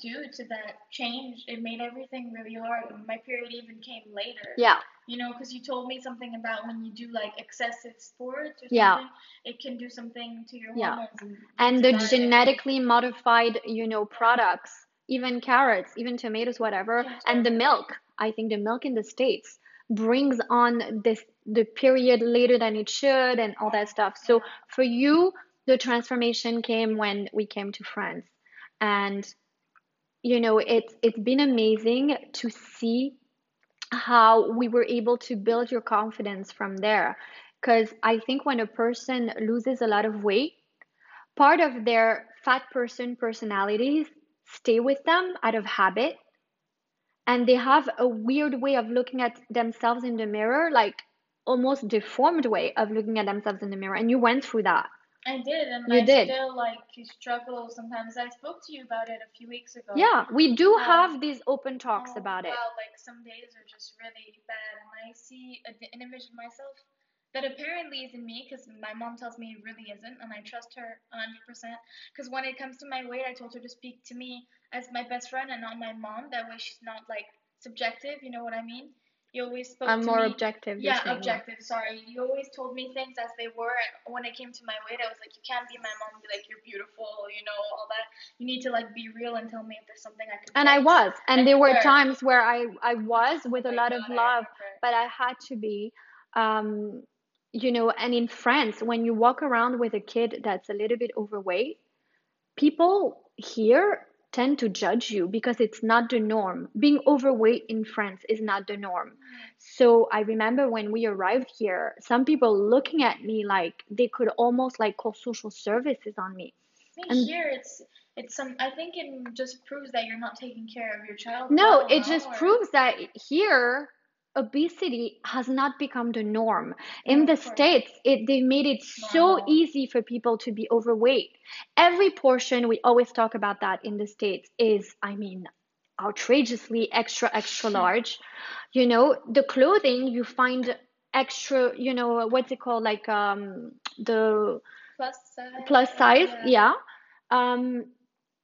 Due to that change, it made everything really hard. My period even came later. Yeah. Because you told me something about when you do, excessive sports or something, it can do something to your hormones. Yeah. And the genetically modified, products, even carrots, even tomatoes, whatever, and the milk. I think the milk in the States brings on the period later than it should and all that stuff. So for you, the transformation came when we came to France. And, it's been amazing to see how we were able to build your confidence from there. Because I think when a person loses a lot of weight, part of their fat personalities stay with them out of habit. And they have a weird way of looking at themselves in the mirror, almost deformed way of looking at themselves in the mirror. And you went through that. I did, still struggle sometimes. I spoke to you about it a few weeks ago. Yeah, we do have these open talks about it. Wow, some days are just really bad, and I see an image of myself that apparently isn't me, because my mom tells me it really isn't, and I trust her 100%. Because when it comes to my weight, I told her to speak to me as my best friend and not my mom. That way, she's not subjective. You know what I mean? You always spoke to me. I'm more objective. Yeah, objective. Sorry. You always told me things as they were. And when it came to my weight, I was like, you can't be my mom. Be like, you're beautiful, all that. You need to be real and tell me if there's something I can do. And I was. And there were times where I was with a lot of love, but I had to be, and in France, when you walk around with a kid that's a little bit overweight, people here tend to judge you because it's not the norm. Being overweight in France is not the norm. So I remember when we arrived here, some people looking at me they could almost call social services on me. Here it's some. I think it just proves that you're not taking care of your child. No, it just proves that here obesity has not become the norm. In the States, they made it so easy for people to be overweight. Every portion, we always talk about that in the States, is, outrageously extra large. The clothing you find extra, what's it called? The plus size. Yeah. And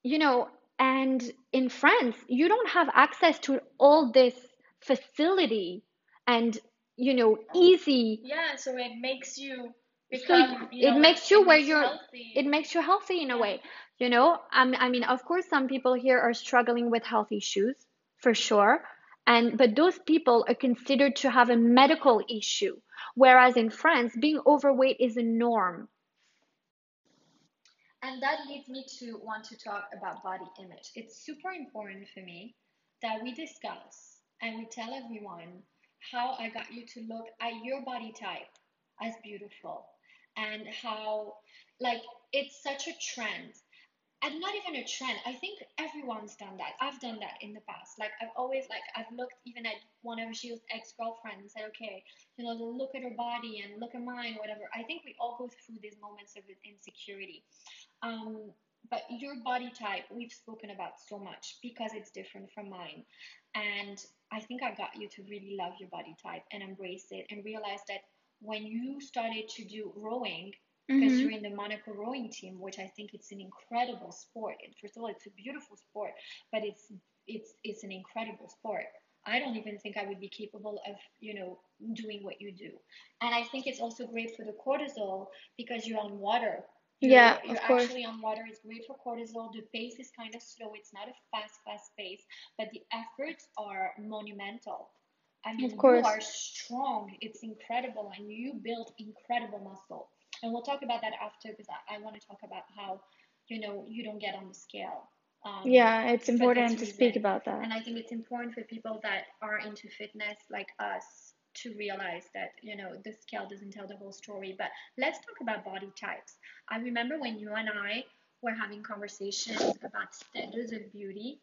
in France, you don't have access to all this facility and easy, so it makes you become healthy. It makes you healthy in a way. Of course some people here are struggling with health issues for sure, but those people are considered to have a medical issue, whereas in France being overweight is a norm. And that leads me to want to talk about body image. It's super important for me that we discuss and we tell everyone how I got you to look at your body type as beautiful. and how, like, it's such a trend. And not even a trend. I think everyone's done that. I've done that in the past. Like, I've always, like, I've looked even at one of Gilles' ex-girlfriends and said, okay, you know, look at her body and look at mine, whatever. I think we all go through these moments of insecurity. But your body type, we've spoken about so much because it's different from mine. And I think I got you to really love your body type and embrace it and realize that when you started to do rowing, because you're in the Monaco rowing team, which I think it's an incredible sport. First of all, it's a beautiful sport, but it's an incredible sport. I don't even think I would be capable of, you know, doing what you do. And I think it's also great for the cortisol because you're on water. You're actually on water. It's great for cortisol. The pace is kind of slow. It's not a fast pace, but the efforts are monumental. I mean, you are strong. It's incredible. And you build incredible muscle. And we'll talk about that after because I want to talk about how, you know, you don't get on the scale. Yeah, it's important to speak about that. And I think it's important for people that are into fitness like us to realize that, you know, the scale doesn't tell the whole story. But let's talk about body types. I remember when you and I were having conversations about standards of beauty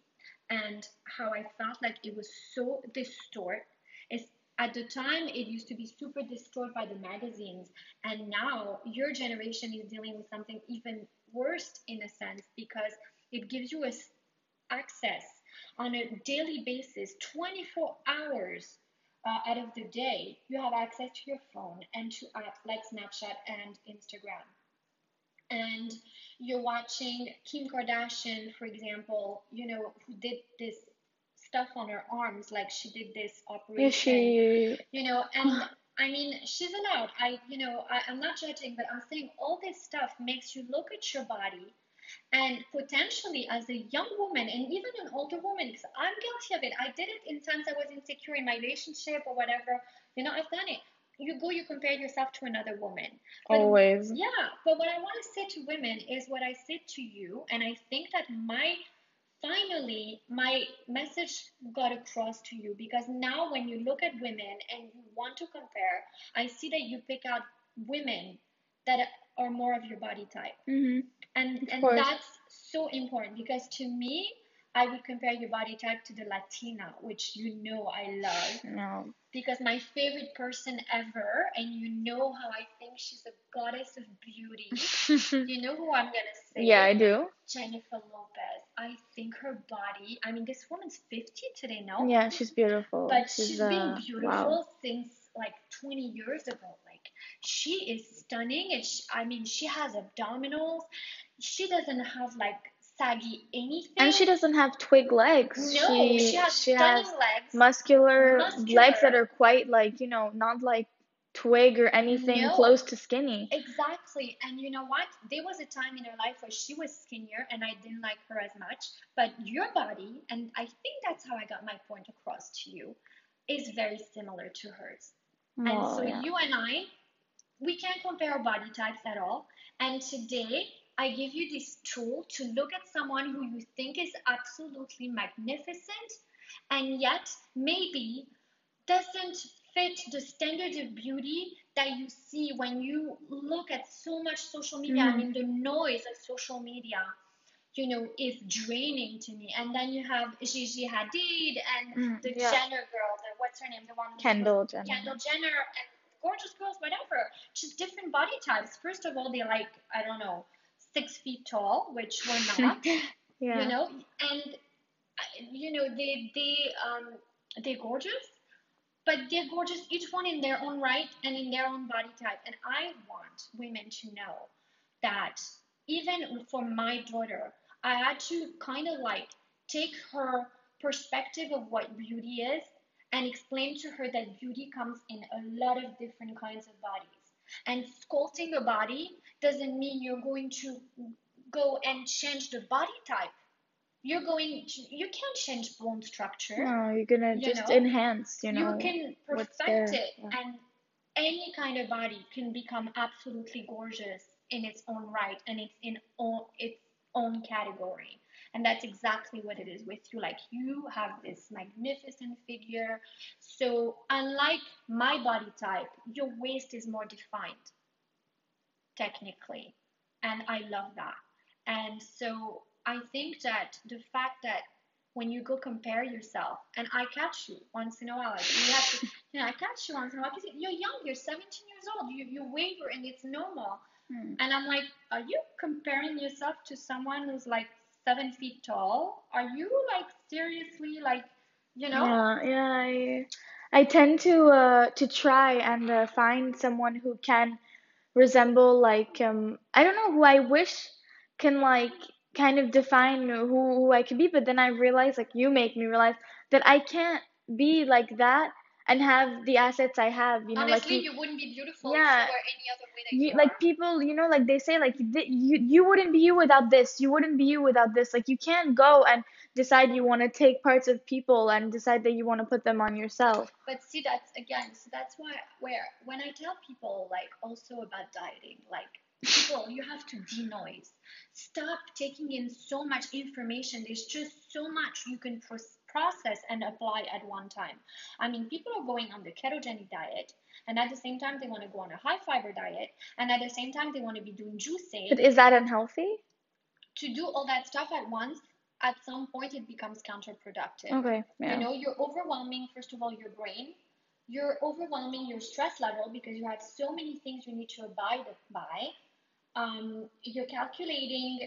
and how I felt like it was so distorted. At the time, it used to be super distorted by the magazines, and now your generation is dealing with something even worse in a sense because it gives you access on a daily basis, 24 hours out of the day. You have access to your phone and to apps like Snapchat and Instagram. And you're watching Kim Kardashian, for example, you know, who did this stuff on her arms, like she did this operation, you know, and I mean, she's allowed. I'm not judging, but I'm saying all this stuff makes you look at your body and potentially as a young woman and even an older woman, because I'm guilty of it. I did it in times I was insecure in my relationship or whatever, you know, I've done it. You compare yourself to another woman. Always. Yeah. But what I want to say to women is what I said to you. And I think that Finally, my message got across to you because now when you look at women and you want to compare, I see that you pick out women that are more of your body type. Mm-hmm. And that's so important because to me, I would compare your body type to the Latina, which you know I love. No. Because my favorite person ever, and you know how I think she's a goddess of beauty. You know who I'm going to say? Yeah, I do. Jennifer Lopez. I think her body, I mean, this woman's 50 today, no? Yeah, she's beautiful. But she's been beautiful since like 20 years ago. Like, she is stunning. She has abdominals. She doesn't have like saggy anything. And she doesn't have twig legs. No, she has legs. Muscular legs that are quite like, you know, not like twig or anything close to skinny. Exactly. And you know what? There was a time in her life where she was skinnier and I didn't like her as much. But your body, and I think that's how I got my point across to you, is very similar to hers. Oh, and so you and I, we can't compare our body types at all. And today, I give you this tool to look at someone who you think is absolutely magnificent and yet maybe doesn't fit the standards of beauty that you see when you look at so much social media. Mm-hmm. I mean, the noise of social media, you know, is draining to me. And then you have Gigi Hadid and the Jenner girl, what's her name? The one Kendall Jenner. Kendall Jenner and gorgeous girls, whatever. Just different body types. First of all, they're like, I don't know, 6 feet tall, which we're not, you know, and, you know, they're gorgeous, but they're gorgeous, each one in their own right and in their own body type. And I want women to know that even for my daughter, I had to kind of like take her perspective of what beauty is and explain to her that beauty comes in a lot of different kinds of bodies. And sculpting a body doesn't mean you're going to go and change the body type. You can't change bone structure. No, you're going to just enhance, you know. You can perfect it. Yeah. And any kind of body can become absolutely gorgeous in its own right. And it's in its own category. And that's exactly what it is with you. Like, you have this magnificent figure. So unlike my body type, your waist is more defined. technically. And I love that. And so I think that the fact that when you go compare yourself, and I catch you once in a while, like you have to, you know, I catch you once in a while because you're young, you're 17 years old, you waver and it's normal. And I'm like, are you comparing yourself to someone who's like 7 feet tall? Are you like seriously like, you know? I tend to try and find someone who can resemble like, I don't know, who I wish can like kind of define who I could be. But then I realize, like, you make me realize that I can't be like that and have the assets I have, you know. Honestly, like you wouldn't be beautiful if you were any other way that you are. Like people, you know, like they say, like you wouldn't be you without this. You wouldn't be you without this. Like you can't go and decide you want to take parts of people and decide that you want to put them on yourself. But see, that's why when I tell people like also about dieting, like people, you have to denoise. Stop taking in so much information. There's just so much you can process and apply at one time. I mean, people are going on the ketogenic diet, and at the same time, they want to go on a high-fiber diet, and at the same time, they want to be doing juicing. But is that unhealthy? To do all that stuff at once, at some point, it becomes counterproductive. Okay, yeah. You know, you're overwhelming, first of all, your brain. You're overwhelming your stress level because you have so many things you need to abide by. You're calculating,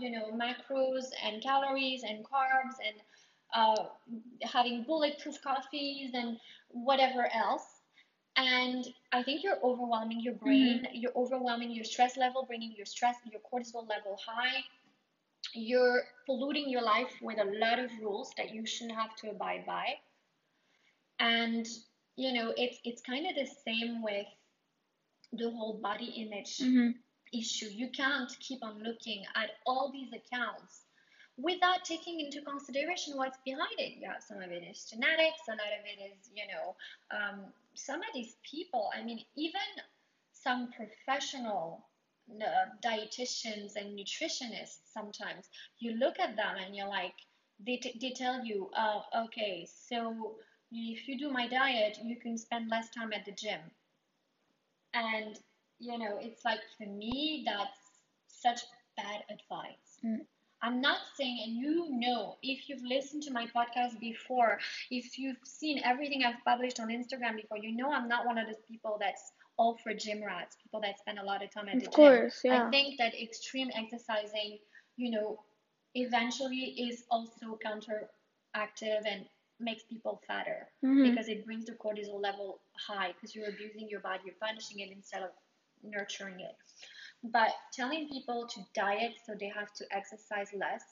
you know, macros and calories and carbs and having bulletproof coffees and whatever else. And I think you're overwhelming your brain. Mm-hmm. You're overwhelming your stress level, bringing your stress, your cortisol level high. You're polluting your life with a lot of rules that you shouldn't have to abide by. And, you know, it's kind of the same with the whole body image issue. You can't keep on looking at all these accounts without taking into consideration what's behind it. Yeah, some of it is genetics, some of it is, you know, some of these people, I mean, even some professional dietitians and nutritionists, sometimes you look at them and you're like, they tell you, okay, so if you do my diet, you can spend less time at the gym. And, you know, it's like, for me, that's such bad advice. I'm not saying, and you know, if you've listened to my podcast before, if you've seen everything I've published on Instagram before, you know I'm not one of those people that's all for gym rats, people that spend a lot of time at the gym. Of course, yeah. I think that extreme exercising, you know, eventually is also counteractive and makes people fatter because it brings the cortisol level high because you're abusing your body, you're punishing it instead of nurturing it. But telling people to diet so they have to exercise less,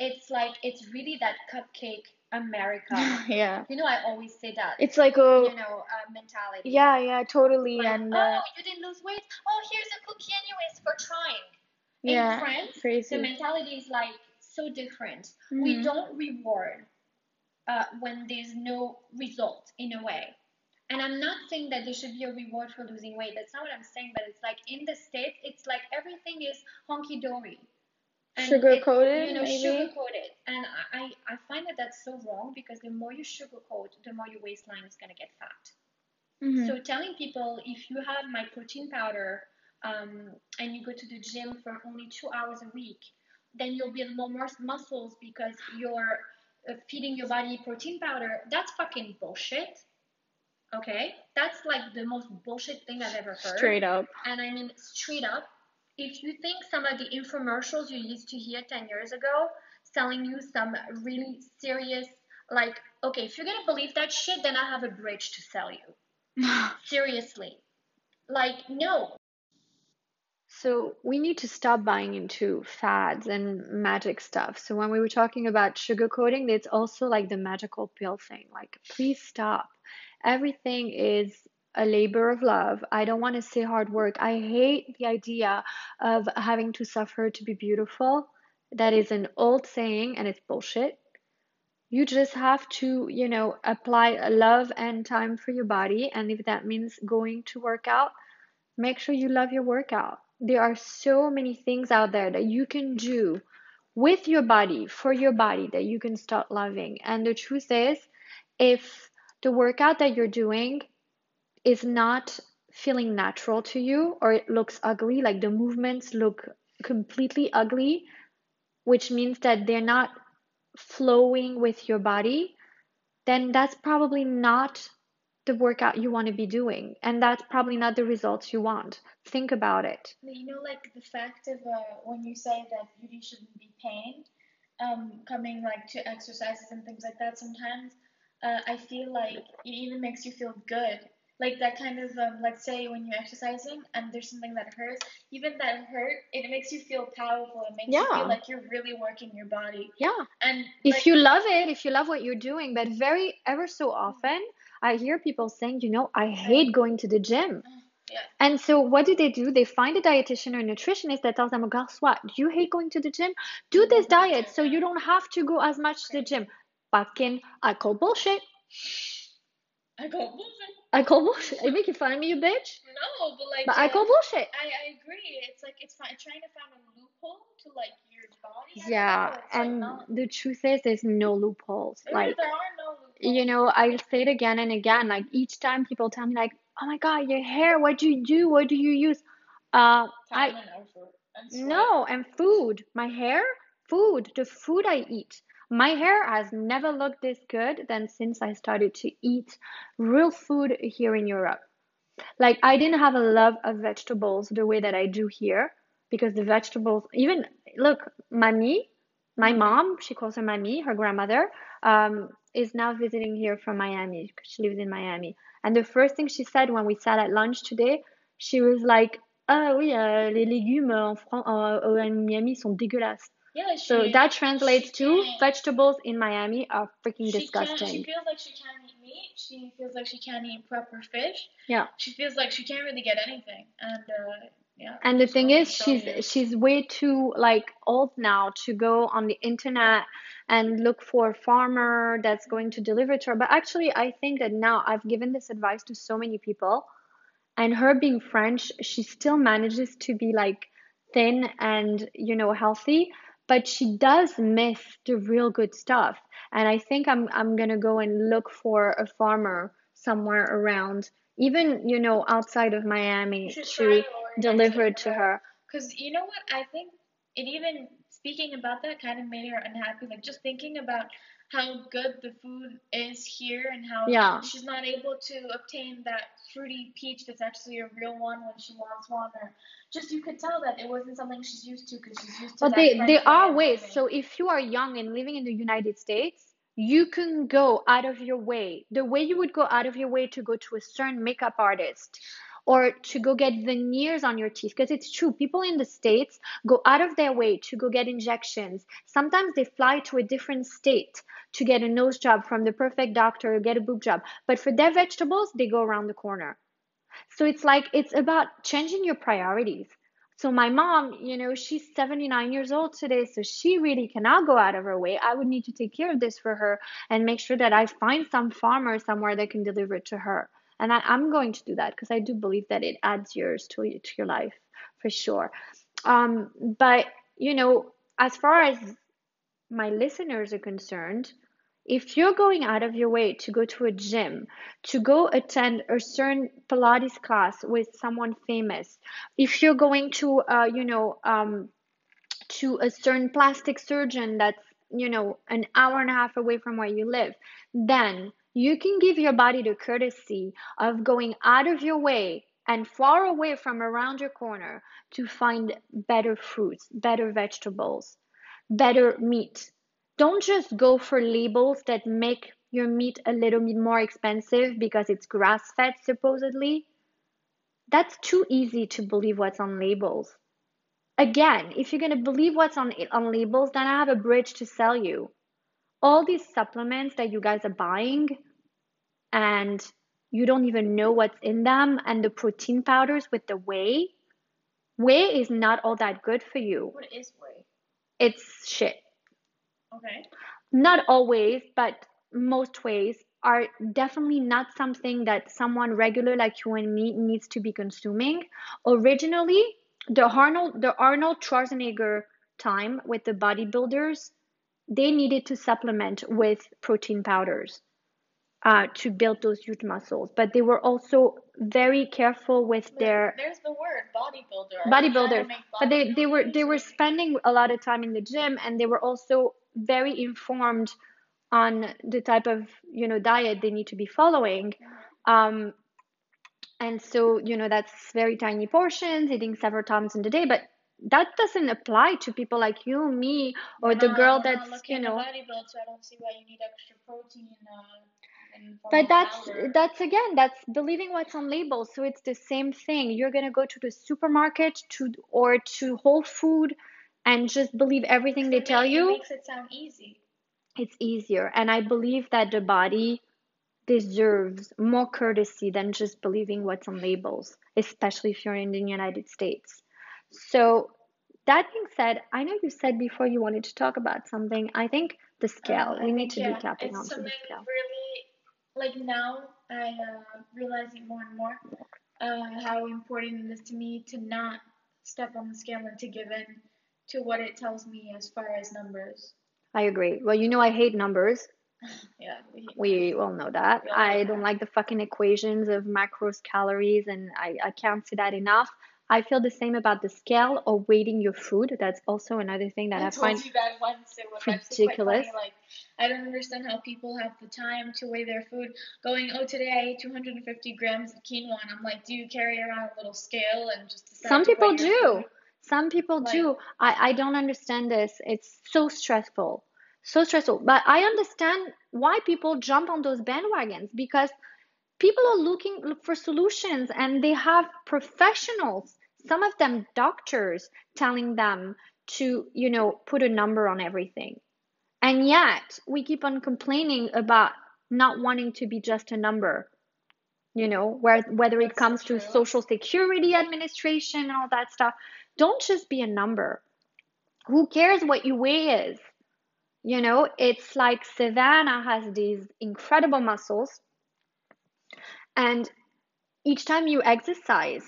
it's like, it's really that cupcake America. Yeah. You know, I always say that. It's like a, you know, mentality. Yeah, yeah, totally. Like, and you didn't lose weight? Oh, here's a cookie anyways for trying. Yeah, in France, crazy. The mentality is like so different. We don't reward when there's no result in a way. And I'm not saying that there should be a reward for losing weight. That's not what I'm saying. But it's like in the States, it's like everything is honky-dory. Sugar-coated, you know, maybe? Sugar-coated. And I find that that's so wrong because the more you sugar-coat, the more your waistline is going to get fat. So telling people, if you have my protein powder and you go to the gym for only 2 hours a week, then you'll build more muscles because you're feeding your body protein powder, that's fucking bullshit. Okay, that's like the most bullshit thing I've ever heard. Straight up. And I mean, straight up, if you think some of the infomercials you used to hear 10 years ago, selling you some really serious, like, okay, if you're going to believe that shit, then I have a bridge to sell you. Seriously. Like, no. So we need to stop buying into fads and magic stuff. So when we were talking about sugar coating, it's also like the magical pill thing. Like, please stop. Everything is a labor of love. I don't want to say hard work. I hate the idea of having to suffer to be beautiful. That is an old saying and it's bullshit. You just have to, you know, apply love and time for your body. And if that means going to work out, make sure you love your workout. There are so many things out there that you can do with your body, for your body, that you can start loving. And the truth is, if the workout that you're doing is not feeling natural to you or it looks ugly, like the movements look completely ugly, which means that they're not flowing with your body, then that's probably not the workout you want to be doing, and that's probably not the results you want. Think about it. You know, like the fact of when you say that beauty shouldn't be pain, coming like to exercises and things like that, sometimes I feel like it even makes you feel good. Like that kind of, let's say when you're exercising and there's something that hurts, even that hurt, it makes you feel powerful. It makes you feel like you're really working your body. Yeah. And if you love it, if you love what you're doing, but ever so often, I hear people saying, you know, I hate going to the gym. Yeah. And so what do? They find a dietitian or a nutritionist that tells them, oh, guess what? Do you hate going to the gym? Do this diet so you don't have to go as much to the gym. Fucking, I call bullshit. I call bullshit. Are you making fun of me, you bitch? No, but like... But I call bullshit. I agree. It's like, it's trying to find a loophole to like your body. Yeah, and like, the truth is there's no loopholes. Like, there are no loopholes. You know, I say it again and again. Like each time people tell me like, oh my God, your hair, what do you do? What do you use? And food. My hair, food. The food I eat. My hair has never looked this good than since I started to eat real food here in Europe. Like, I didn't have a love of vegetables the way that I do here, because the vegetables, even, look, Mamie, my mom, she calls her Mamie, her grandmother, is now visiting here from Miami, because she lives in Miami. And the first thing she said when we sat at lunch today, she was like, ah oui, les légumes en Miami sont dégueulasses. Yeah, so that translates to vegetables in Miami are freaking disgusting. She feels like she can't eat meat. She feels like she can't eat proper fish. Yeah. She feels like she can't really get anything. And yeah. And the thing is, she's way too like old now to go on the internet and look for a farmer that's going to deliver to her. But actually, I think that now I've given this advice to so many people, and her being French, she still manages to be like thin and, you know, healthy. But she does miss the real good stuff. And I think I'm going to go and look for a farmer somewhere around, even, you know, outside of Miami to deliver it to her. Because you know what? I think it even, speaking about that, kind of made her unhappy. Like just thinking about how good the food is here and how she's not able to obtain that fruity peach that's actually a real one when she wants one, or just you could tell that it wasn't something she's used to because she's used to. But there are ways. So if you are young and living in the United States, you can go out of your way. The way you would go out of your way to go to a certain makeup artist or to go get veneers on your teeth, because it's true. People in the States go out of their way to go get injections. Sometimes they fly to a different state to get a nose job from the perfect doctor or get a boob job. But for their vegetables, they go around the corner. So it's like, it's about changing your priorities. So my mom, you know, she's 79 years old today, so she really cannot go out of her way. I would need to take care of this for her and make sure that I find some farmer somewhere that can deliver it to her. And I'm going to do that because I do believe that it adds years to your life for sure. But, you know, as far as my listeners are concerned, if you're going out of your way to go to a gym, to go attend a certain Pilates class with someone famous, if you're going to, to a certain plastic surgeon that's, you know, an hour and a half away from where you live, then you can give your body the courtesy of going out of your way and far away from around your corner to find better fruits, better vegetables, better meat. Don't just go for labels that make your meat a little bit more expensive because it's grass-fed, supposedly. That's too easy to believe what's on labels. Again, if you're going to believe what's on labels, then I have a bridge to sell you. All these supplements that you guys are buying and you don't even know what's in them, and the protein powders with the whey. Whey is not all that good for you. What is whey? It's shit. Okay. Not always, but most wheys are definitely not something that someone regular like you and me needs to be consuming. Originally, the Arnold Schwarzenegger time with the bodybuilders, they needed to supplement with protein powders. to build those huge muscles. But they were also very careful with their... There's the word, bodybuilder. Bodybuilder. But they were spending a lot of time in the gym, and they were also very informed on the type of, you know, diet they need to be following. And so, you know, that's very tiny portions, eating several times in the day, but that doesn't apply to people like you, me, or the girl that's, you know, bodybuild, so I don't see why you need extra protein. But that's again, that's believing what's on labels. So it's the same thing. You're going to go to the supermarket or to Whole Foods and just believe everything they tell you. It makes it sound easy. It's easier. And I believe that the body deserves more courtesy than just believing what's on labels, especially if you're in the United States. So that being said, I know you said before you wanted to talk about something. I think the scale, we need to be tapping onto the scale. Like now, I realize it more and more how important it is to me to not step on the scale and to give in to what it tells me as far as numbers. I agree. Well, you know, I hate numbers. Yeah, we all know that. I don't like the fucking equations of macros, calories, and I can't say that enough. I feel the same about the scale or weighting your food. That's also another thing that I find ridiculous. Like, I don't understand how people have the time to weigh their food going, oh, today I ate 250 grams of quinoa. And I'm like, do you carry around a little scale and just decide? Some people do. Some people do. I don't understand this. It's so stressful. So stressful. But I understand why people jump on those bandwagons, because people are looking for solutions, and they have professionals, some of them doctors, telling them to, you know, put a number on everything. And yet we keep on complaining about not wanting to be just a number, you know, whether it comes to Social Security Administration and all that stuff. Don't just be a number. Who cares what your weigh is? You know, it's like Savannah has these incredible muscles. And each time you exercise,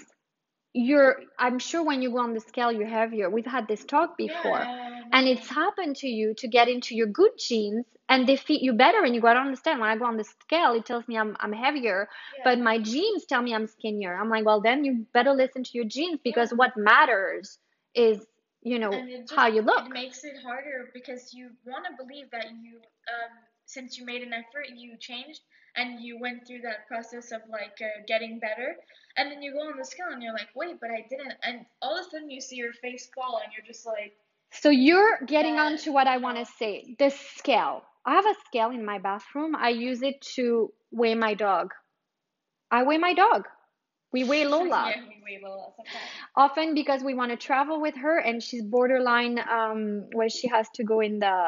I'm sure when you go on the scale, you're heavier. We've had this talk before. Yeah. And it's happened to you to get into your good jeans and they fit you better. And you go, I don't understand. When I go on the scale, it tells me I'm heavier, but my jeans tell me I'm skinnier. I'm like, well, then you better listen to your jeans, because what matters is, you know, how you look. It makes it harder because you want to believe that you, since you made an effort, you changed. And you went through that process of, like, getting better. And then you go on the scale and you're like, wait, but I didn't. And all of a sudden you see your face fall and you're just like. So you're getting on to what I want to say. The scale. I have a scale in my bathroom. I use it to weigh my dog. I weigh my dog. We weigh Lola. Yeah, we weigh Lola sometimes. Often because we want to travel with her, and she's borderline where she has to go in the...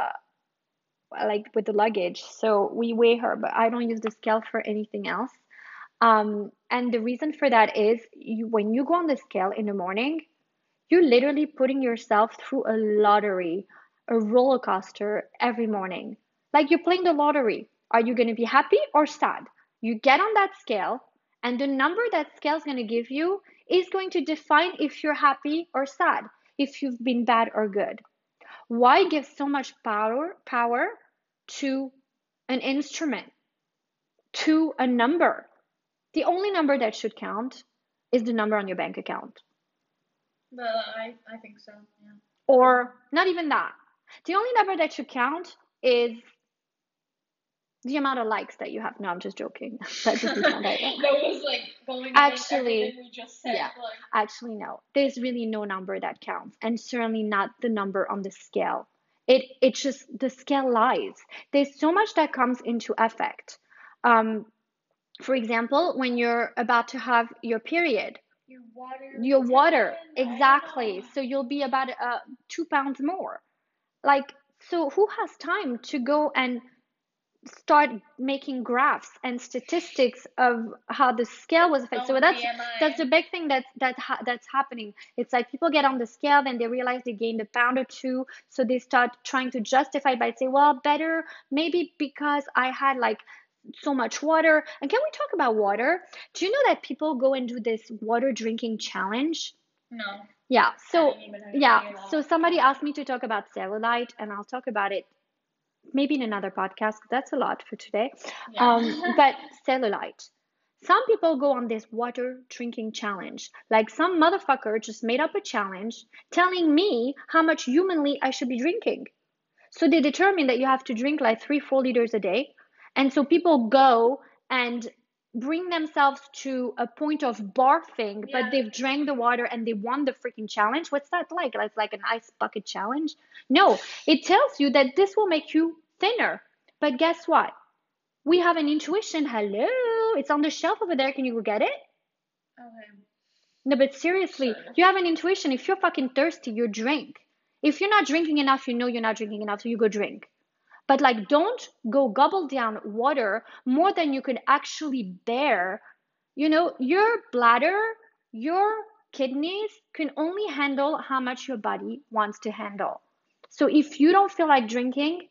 like with the luggage, so we weigh her, but I don't use the scale for anything else. And the reason for that is when you go on the scale in the morning, you're literally putting yourself through a lottery, a roller coaster every morning. Like you're playing the lottery. Are you going to be happy or sad? You get on that scale, and the number that scale is going to give you is going to define if you're happy or sad, if you've been bad or good. Why give so much power to an instrument, to a number? The only number that should count is the number on your bank account. Well, I think so, yeah. Or not even that. The only number that should count is the amount of likes that you have. No, I'm just joking. That doesn't sound right. That was like going actually, we just said. Yeah, like... Actually, no. There's really no number that counts, and certainly not the number on the scale. It's just the scale lies. There's so much that comes into effect. For example, when you're about to have your period, your water, exactly. So you'll be about 2 pounds more. Like, so who has time to go and start making graphs and statistics of how the scale was affected? So that's the big thing that's happening. It's like people get on the scale, then they realize they gained a pound or two, so they start trying to justify by say, well, better maybe because I had like so much water. And can we talk about water? Do you know that people go and do this water drinking challenge? No. Yeah. So somebody asked me to talk about cellulite, and I'll talk about it maybe in another podcast. That's a lot for today. Yeah. But cellulite. Some people go on this water drinking challenge. Like some motherfucker just made up a challenge telling me how much humanly I should be drinking. So they determine that you have to drink like 3-4 liters a day. And so people go and bring themselves to a point of barfing, yeah. But they've drank the water and they won the freaking challenge. What's that like? It's like an ice bucket challenge. No, it tells you that this will make you thinner. But guess what? We have an intuition. Hello. It's on the shelf over there. Can you go get it? Okay. No, but seriously, sure. You have an intuition. If you're fucking thirsty, you drink. If you're not drinking enough, you know you're not drinking enough, so you go drink. But like, don't go gobble down water more than you can actually bear. You know, your bladder, your kidneys can only handle how much your body wants to handle. So if you don't feel like drinking,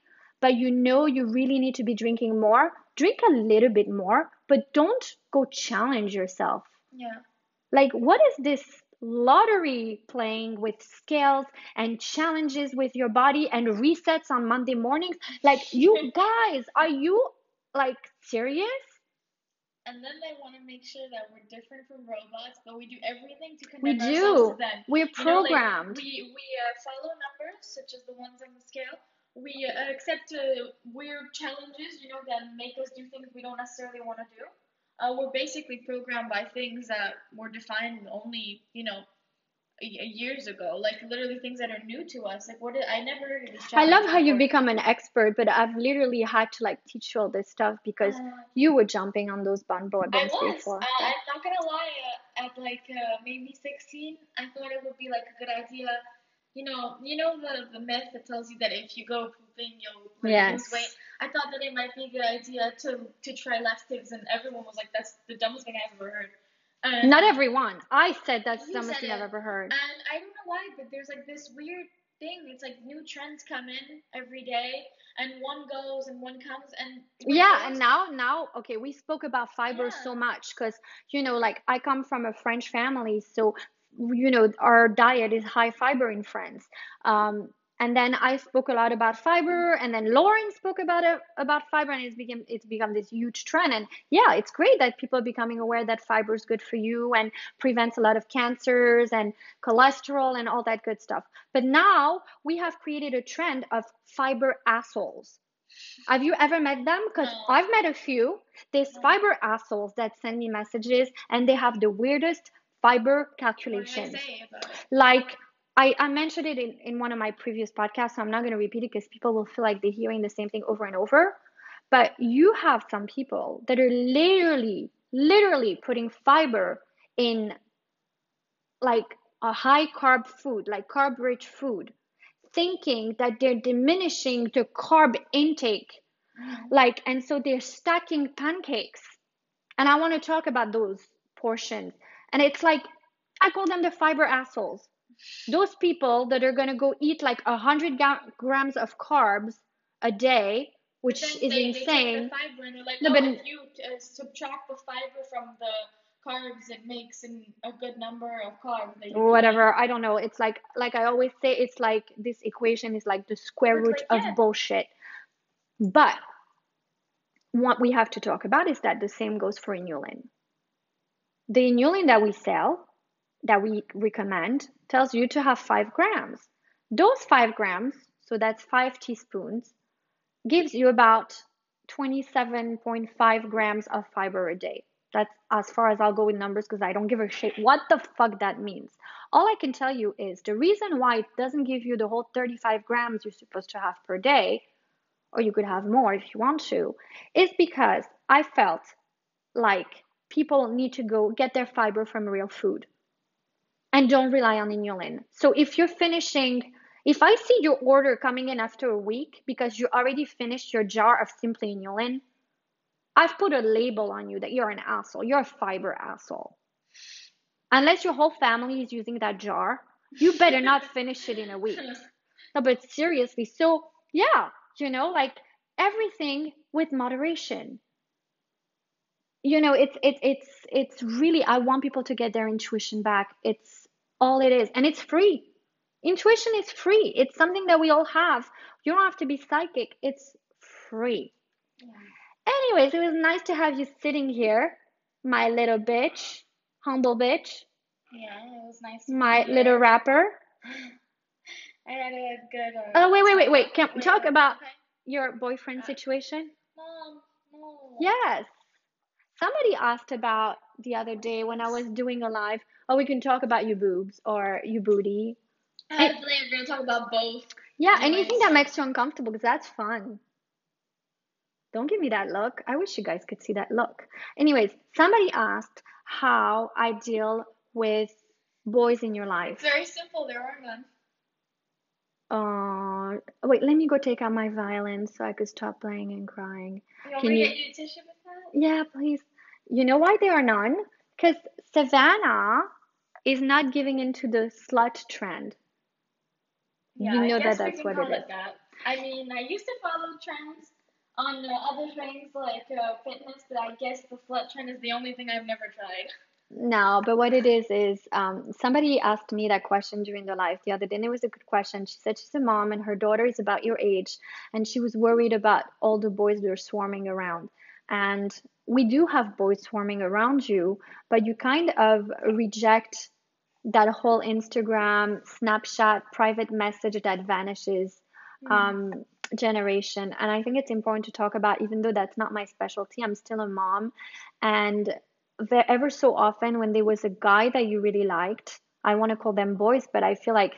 but you know you really need to be drinking more, drink a little bit more, but don't go challenge yourself. Yeah. Like, what is this lottery playing with scales and challenges with your body and resets on Monday mornings? Like, you guys, are you like serious? And then they want to make sure that we're different from robots, but we do everything to connect ourselves to them. We're programmed. You know, like, we follow numbers such as the ones on the scale. We accept weird challenges, you know, that make us do things we don't necessarily want to do. We're basically programmed by things that were defined only, you know, years ago. Like, literally things that are new to us. Like, I never heard of this challenge. I love how you become an expert, but I've literally had to, like, teach you all this stuff because you were jumping on those bandwagons before. I'm not going to lie. At, like, maybe 16, I thought it would be, like, a good idea. You know the myth that tells you that if you go pooping, you'll lose weight. I thought that it might be a good idea to try laxatives, and everyone was like, that's the dumbest thing I've ever heard. Not everyone. I said that's the dumbest thing I've ever heard. And I don't know why, but there's like this weird thing. It's like new trends come in every day, and one goes and one comes and and now okay, we spoke about fiber so much because, you know, like I come from a French family, so you know, our diet is high fiber in France. And then I spoke a lot about fiber, and then Lauren spoke about fiber, and it's become this huge trend. And yeah, it's great that people are becoming aware that fiber is good for you and prevents a lot of cancers and cholesterol and all that good stuff. But now we have created a trend of fiber assholes. Have you ever met them? Because I've met a few. There's fiber assholes that send me messages, and they have the weirdest fiber calculations. Like I mentioned it in one of my previous podcasts, so I'm not going to repeat it because people will feel like they're hearing the same thing over and over. But you have some people that are literally putting fiber in like a high carb food, like carb rich food, thinking that they're diminishing the carb intake. Like, and so they're stacking pancakes. And I want to talk about those portions. And it's like, I call them the fiber assholes. Those people that are going to go eat like 100 grams of carbs a day, which is insane. They take the fiber and they're like, if you subtract the fiber from the carbs, it makes a good number of carbs. Or whatever, I don't know. It's like I always say, it's like this equation is like the square root of bullshit. But what we have to talk about is that the same goes for inulin. The inulin that we sell, that we recommend, tells you to have 5 grams. Those 5 grams, so that's 5 teaspoons, gives you about 27.5 grams of fiber a day. That's as far as I'll go with numbers because I don't give a shit what the fuck that means. All I can tell you is the reason why it doesn't give you the whole 35 grams you're supposed to have per day, or you could have more if you want to, is because I felt like people need to go get their fiber from real food and don't rely on inulin. So if I see your order coming in after a week because you already finished your jar of Simply Inulin, I've put a label on you that you're an asshole. You're a fiber asshole. Unless your whole family is using that jar, you better not finish it in a week. No, but seriously. So yeah, you know, like everything with moderation. You know, it's really, I want people to get their intuition back. It's all it is. And it's free. Intuition is free. It's something that we all have. You don't have to be psychic. It's free. Yeah. Anyways, it was nice to have you sitting here, my little bitch, humble bitch. Yeah, it was nice. My little rapper. I had a good. Oh wait! Can we talk about your boyfriend situation? No. Yes. Somebody asked about the other day when I was doing a live. Oh, we can talk about your boobs or your booty. I was like, we're gonna talk about both. Yeah, anyways. Anything that makes you uncomfortable, because that's fun. Don't give me that look. I wish you guys could see that look. Anyways, somebody asked how I deal with boys in your life. It's very simple. There are none. Wait, let me go take out my violin so I could stop playing and crying. Can you get you a tissue with that? Yeah, please. You know why there are none? Because Savannah is not giving into the slut trend. Yeah, you know that's what it is. That. I mean, I used to follow trends on other things like fitness, but I guess the slut trend is the only thing I've never tried. No, but what it is somebody asked me that question during the live the other day, and it was a good question. She said she's a mom and her daughter is about your age, and she was worried about all the boys that are swarming around. And we do have boys swarming around you, but you kind of reject that whole Instagram, Snapchat, private message that vanishes generation. And I think it's important to talk about, even though that's not my specialty, I'm still a mom. And ever so often when there was a guy that you really liked, I want to call them boys, but I feel like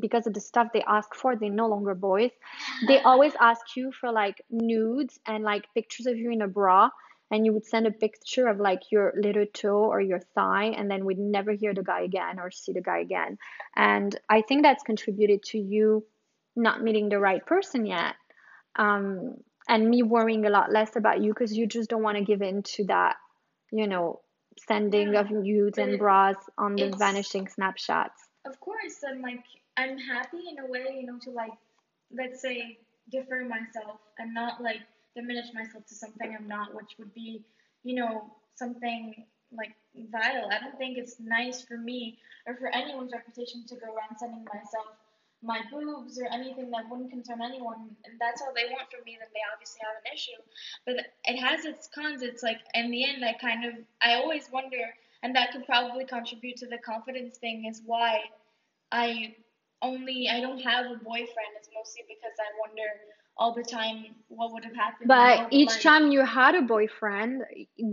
because of the stuff they ask for, they're no longer boys. They always ask you for like nudes and like pictures of you in a bra, and you would send a picture of like your little toe or your thigh, and then we'd never hear the guy again or see the guy again. And I think that's contributed to you not meeting the right person yet, and me worrying a lot less about you because you just don't want to give in to that, you know, sending of nudes and bras on the vanishing Snapchats. Of course, I'm happy in a way, you know, to like, let's say, differ myself and not like diminish myself to something I'm not, which would be, you know, something like vital. I don't think it's nice for me or for anyone's reputation to go around sending myself my boobs or anything that wouldn't concern anyone, and that's all they want from me, then they obviously have an issue. But it has its cons. It's like, in the end, I always wonder, and that could probably contribute to the confidence thing, is why I don't have a boyfriend. It's mostly because I wonder all the time what would have happened. But each time you had a boyfriend,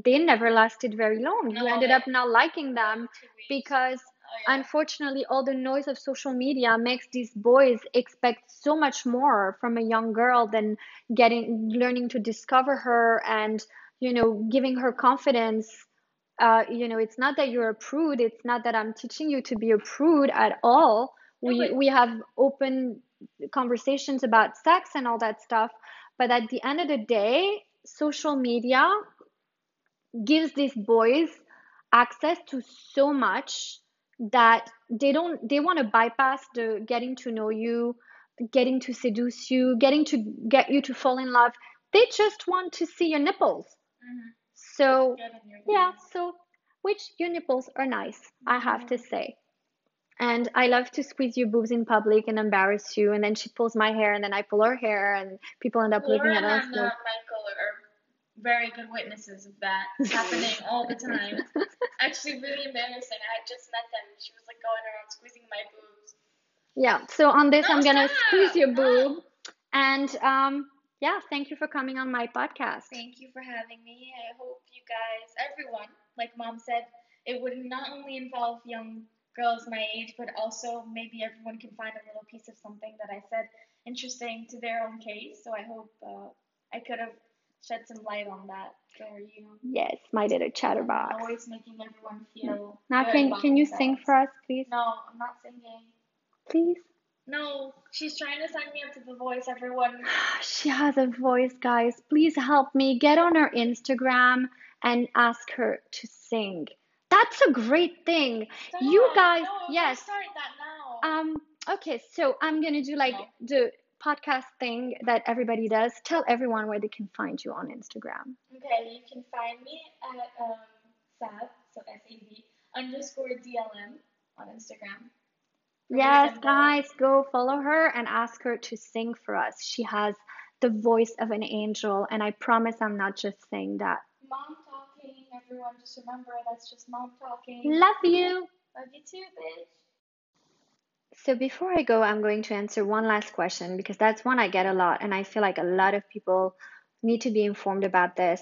they never lasted very long. No, you ended up not liking them because... Oh, yeah. Unfortunately, all the noise of social media makes these boys expect so much more from a young girl than learning to discover her and, you know, giving her confidence. You know, it's not that you're a prude. It's not that I'm teaching you to be a prude at all. We have open conversations about sex and all that stuff. But at the end of the day, social media gives these boys access to so much that they want to bypass the getting to know you, getting to seduce you, getting to get you to fall in love. They just want to see your nipples. Mm-hmm. So yeah, so which your nipples are nice, mm-hmm. I have to say. And I love to squeeze your boobs in public and embarrass you, and then she pulls my hair and then I pull her hair, and people end up Lauren looking at us. And Michael are very good witnesses of that happening all the time. Actually really embarrassing. I had just met them. She was like going around squeezing my boobs. Yeah, so on this I'm gonna squeeze your boob. And yeah, thank you for coming on my podcast. Thank you for having me. I hope you guys, everyone, like Mom said, it would not only involve young girls my age, but also maybe everyone can find a little piece of something that I said interesting to their own case. So I hope I could have shed some light on that for you. Yes, my little chatterbox. Always making everyone feel. Now, can you sing for us, please? No, I'm not singing. Please? No, she's trying to sign me up to The Voice, everyone. She has a voice, guys. Please help me. Get on her Instagram and ask her to sing. That's a great thing. Stop. You guys, no, yes. Start that now. Okay, so I'm going to do like the podcast thing that everybody does. Tell everyone where they can find you on Instagram. Okay, you can find me at Sav, so SAV _DLM on Instagram. Yes, guys, go follow her and ask her to sing for us. She has the voice of an angel, and I promise I'm not just saying that. Mom talking, everyone, just remember that's just mom talking. Love you. Love you too, bitch. So before I go, I'm going to answer one last question because that's one I get a lot, and I feel like a lot of people need to be informed about this.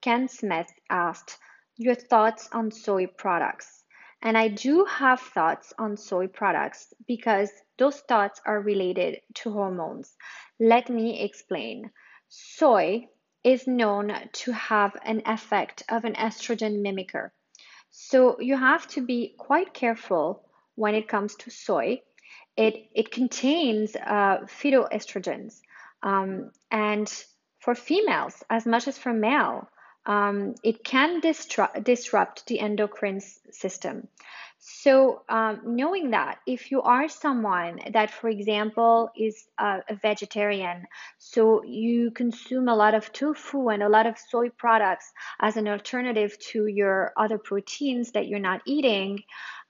Ken Smith asked, your thoughts on soy products. And I do have thoughts on soy products because those thoughts are related to hormones. Let me explain. Soy is known to have an effect of an estrogen mimicker. So you have to be quite careful when it comes to soy. It contains phytoestrogens. And for females, as much as for male, it can disrupt the endocrine system. So knowing that, if you are someone that, for example, is a vegetarian, so you consume a lot of tofu and a lot of soy products as an alternative to your other proteins that you're not eating,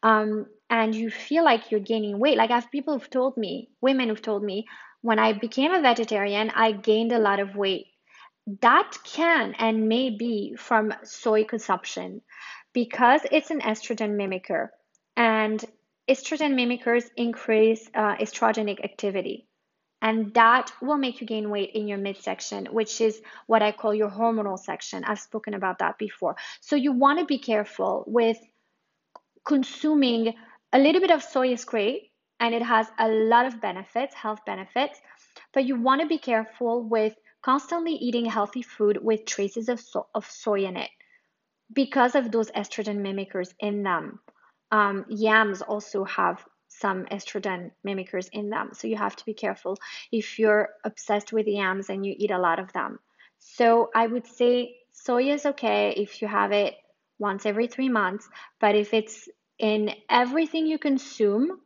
and you feel like you're gaining weight, like I have people who've told me, women who've told me, when I became a vegetarian, I gained a lot of weight. That can and may be from soy consumption because it's an estrogen mimicker, and estrogen mimickers increase estrogenic activity, and that will make you gain weight in your midsection, which is what I call your hormonal section. I've spoken about that before. So you want to be careful with consuming. A little bit of soy is great, and it has a lot of benefits, health benefits, but you want to be careful with constantly eating healthy food with traces of soy in it because of those estrogen mimickers in them. Yams also have some estrogen mimickers in them. So you have to be careful if you're obsessed with yams and you eat a lot of them. So I would say soy is okay if you have it once every 3 months, but if it's in everything you consume,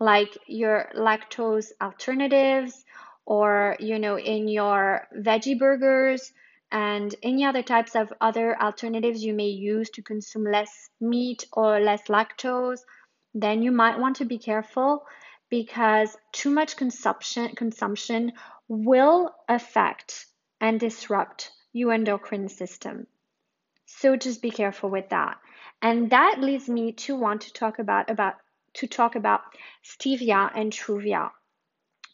like your lactose alternatives, or, you know, in your veggie burgers and any other types of other alternatives you may use to consume less meat or less lactose, then you might want to be careful because too much consumption will affect and disrupt your endocrine system. So just be careful with that. And that leads me to want to talk about stevia and truvia.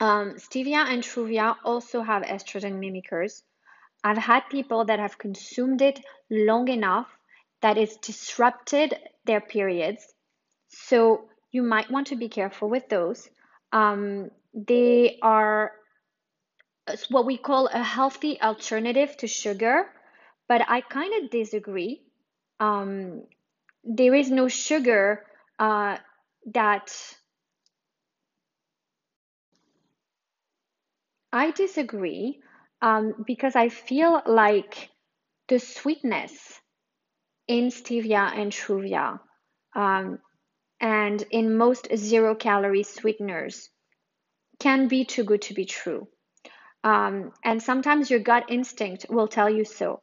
Stevia and truvia also have estrogen mimickers. I've had people that have consumed it long enough that it's disrupted their periods. So you might want to be careful with those. They are what we call a healthy alternative to sugar, but I kind of disagree. There is no sugar I disagree because I feel like the sweetness in stevia and truvia and in most zero-calorie sweeteners can be too good to be true. And sometimes your gut instinct will tell you so.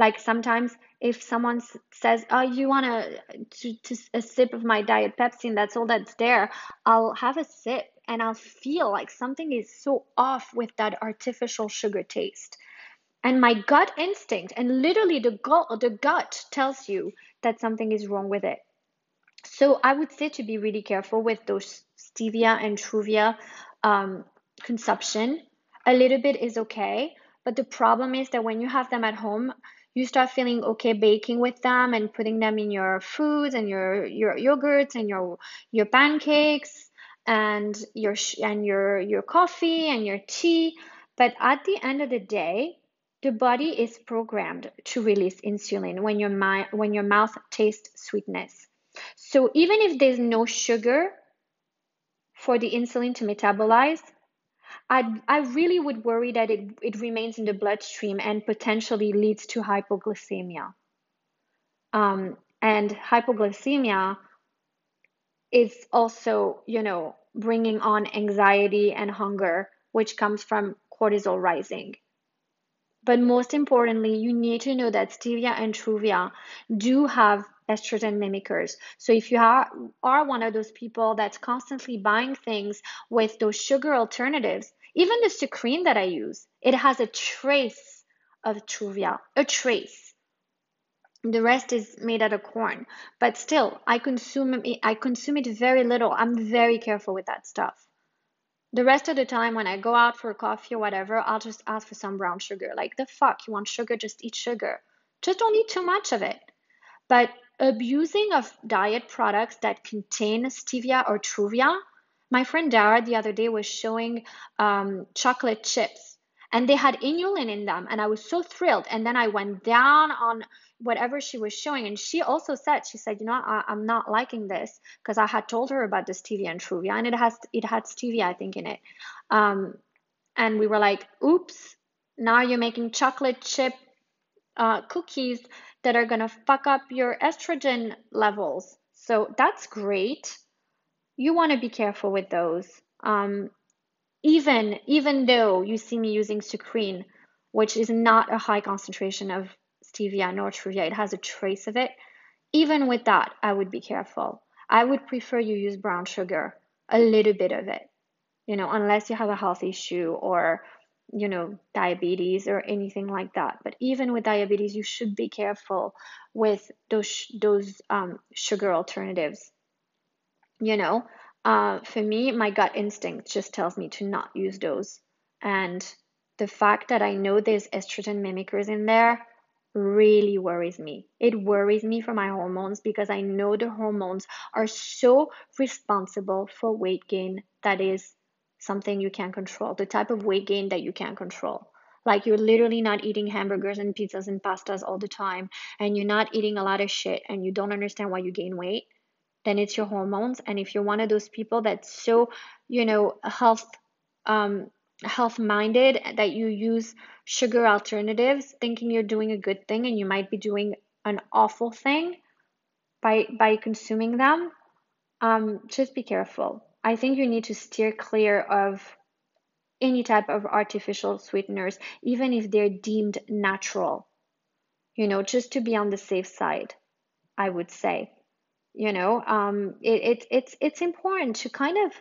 Like sometimes if someone says, oh, you want a sip of my Diet Pepsi and that's all that's there, I'll have a sip. And I'll feel like something is so off with that artificial sugar taste. And my gut instinct, and literally the gut tells you that something is wrong with it. So I would say to be really careful with those stevia and truvia consumption. A little bit is okay. But the problem is that when you have them at home, you start feeling okay baking with them and putting them in your foods and your yogurts and your pancakes. And your coffee and your tea, but at the end of the day, the body is programmed to release insulin when your mouth tastes sweetness. So even if there's no sugar for the insulin to metabolize, I really would worry that it remains in the bloodstream and potentially leads to hypoglycemia. And hypoglycemia is also, you know, bringing on anxiety and hunger, which comes from cortisol rising. But most importantly, you need to know that stevia and truvia do have estrogen mimickers. So if you are one of those people that's constantly buying things with those sugar alternatives, Even the sucrine that I use, it has a trace of stevia, a trace. The rest is made out of corn, but still, I consume it very little. I'm very careful with that stuff. The rest of the time, when I go out for coffee or whatever, I'll just ask for some brown sugar. Like, the fuck, you want sugar? Just eat sugar. Just don't eat too much of it. But abusing of diet products that contain stevia or truvia, my friend Dara the other day was showing chocolate chips, and they had inulin in them, and I was so thrilled. And then I went down on whatever she was showing, and she also said, she said, you know, I'm not liking this, because I had told her about the stevia and truvia, and it had stevia, I think, in it. And we were like, oops, now you're making chocolate chip cookies that are gonna fuck up your estrogen levels. So that's great. You want to be careful with those. Even though you see me using sucrine, which is not a high concentration of stevia nor truvia, it has a trace of it. Even with that, I would be careful. I would prefer you use brown sugar, a little bit of it, you know, unless you have a health issue or, you know, diabetes or anything like that. But even with diabetes, you should be careful with those sugar alternatives. You know, for me, my gut instinct just tells me to not use those. And the fact that I know there's estrogen mimickers in there really worries me. It worries me for my hormones, because I know the hormones are so responsible for weight gain that is something you can't control, the type of weight gain that you can't control. Like, you're literally not eating hamburgers and pizzas and pastas all the time, and you're not eating a lot of shit, and you don't understand why you gain weight. Then it's your hormones. And if you're one of those people that's so, you know, health-minded that you use sugar alternatives thinking you're doing a good thing, and you might be doing an awful thing by consuming them, just be careful. I think you need to steer clear of any type of artificial sweeteners, even if they're deemed natural, you know, just to be on the safe side, I would say. You know, it's important to kind of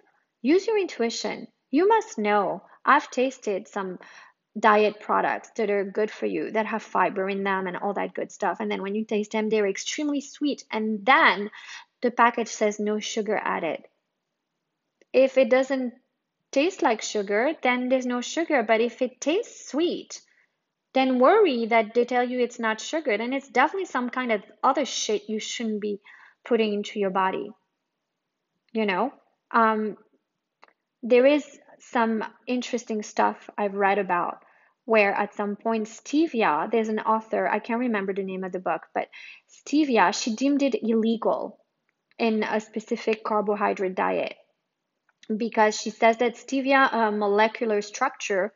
use your intuition. You must know. I've tasted some diet products that are good for you, that have fiber in them and all that good stuff. And then when you taste them, they're extremely sweet. And then the package says no sugar added. If it doesn't taste like sugar, then there's no sugar. But if it tastes sweet, then worry that they tell you it's not sugar. Then it's definitely some kind of other shit you shouldn't be putting into your body. You know, there is some interesting stuff I've read about where at some point stevia, there's an author, I can't remember the name of the book, but stevia, she deemed it illegal in a specific carbohydrate diet, because she says that stevia molecular structure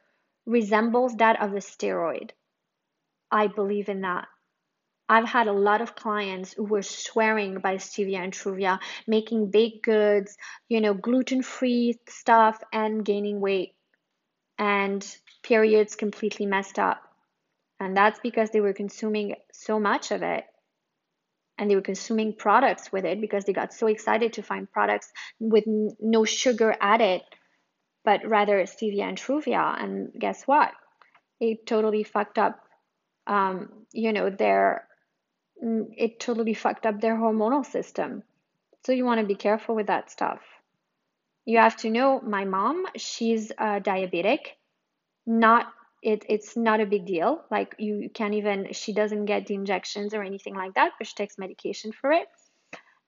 resembles that of a steroid. I believe in that. I've had a lot of clients who were swearing by stevia and truvia, making baked goods, you know, gluten-free stuff, and gaining weight, and periods completely messed up. And that's because they were consuming so much of it, and they were consuming products with it, because they got so excited to find products with no sugar added, but rather stevia and truvia. And guess what? It totally fucked up, you know, it totally fucked up their hormonal system. So you want to be careful with that stuff. You have to know, my mom, she's diabetic. It's not a big deal. Like, you can't even, she doesn't get the injections or anything like that, but she takes medication for it.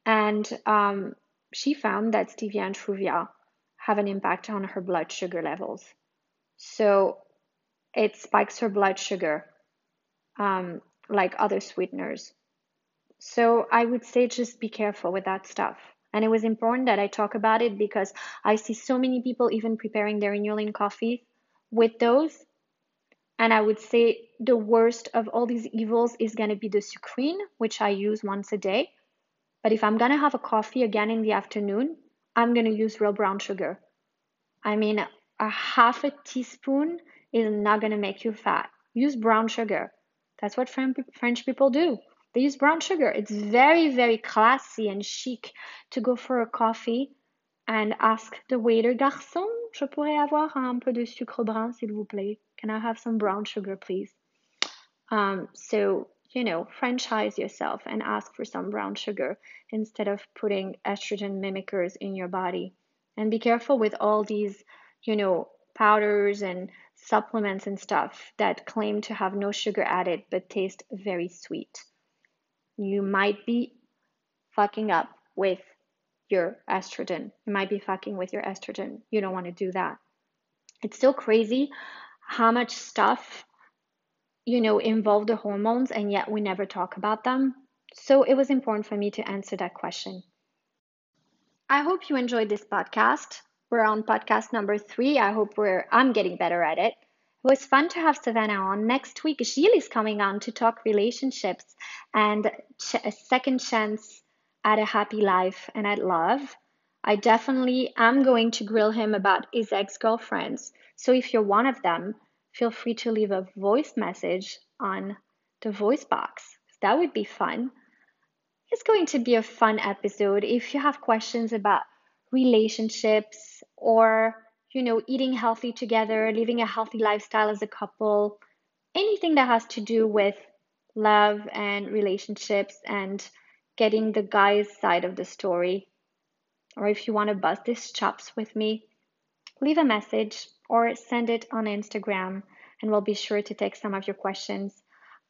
And she found that stevia and truvia have an impact on her blood sugar levels. So it spikes her blood sugar, like other sweeteners. So I would say just be careful with that stuff. And it was important that I talk about it, because I see so many people even preparing their inulin coffee with those. And I would say the worst of all these evils is going to be the sucrine, which I use once a day. But if I'm going to have a coffee again in the afternoon, I'm going to use real brown sugar. I mean, a half a teaspoon is not going to make you fat. Use brown sugar. That's what French people do. They use brown sugar. It's very, very classy and chic to go for a coffee and ask the waiter, garçon, Je pourrais avoir un peu de sucre brun, s'il vous plaît. Can I have some brown sugar, please? So, you know, franchise yourself and ask for some brown sugar instead of putting estrogen mimickers in your body. And be careful with all these, you know, powders and supplements and stuff that claim to have no sugar added but taste very sweet. You might be fucking up with your estrogen. You might be fucking with your estrogen. You don't want to do that. It's so crazy how much stuff, you know, involve the hormones, and yet we never talk about them. So it was important for me to answer that question. I hope you enjoyed this podcast. We're on podcast number 3. I hope I'm getting better at it. It was fun to have Savannah on. Next week, Gilles is coming on to talk relationships and a second chance at a happy life and at love. I definitely am going to grill him about his ex-girlfriends. So if you're one of them, feel free to leave a voice message on the voice box. That would be fun. It's going to be a fun episode. If you have questions about relationships or, you know, eating healthy together, living a healthy lifestyle as a couple, anything that has to do with love and relationships and getting the guy's side of the story, or if you want to bust these chops with me, leave a message or send it on Instagram and we'll be sure to take some of your questions.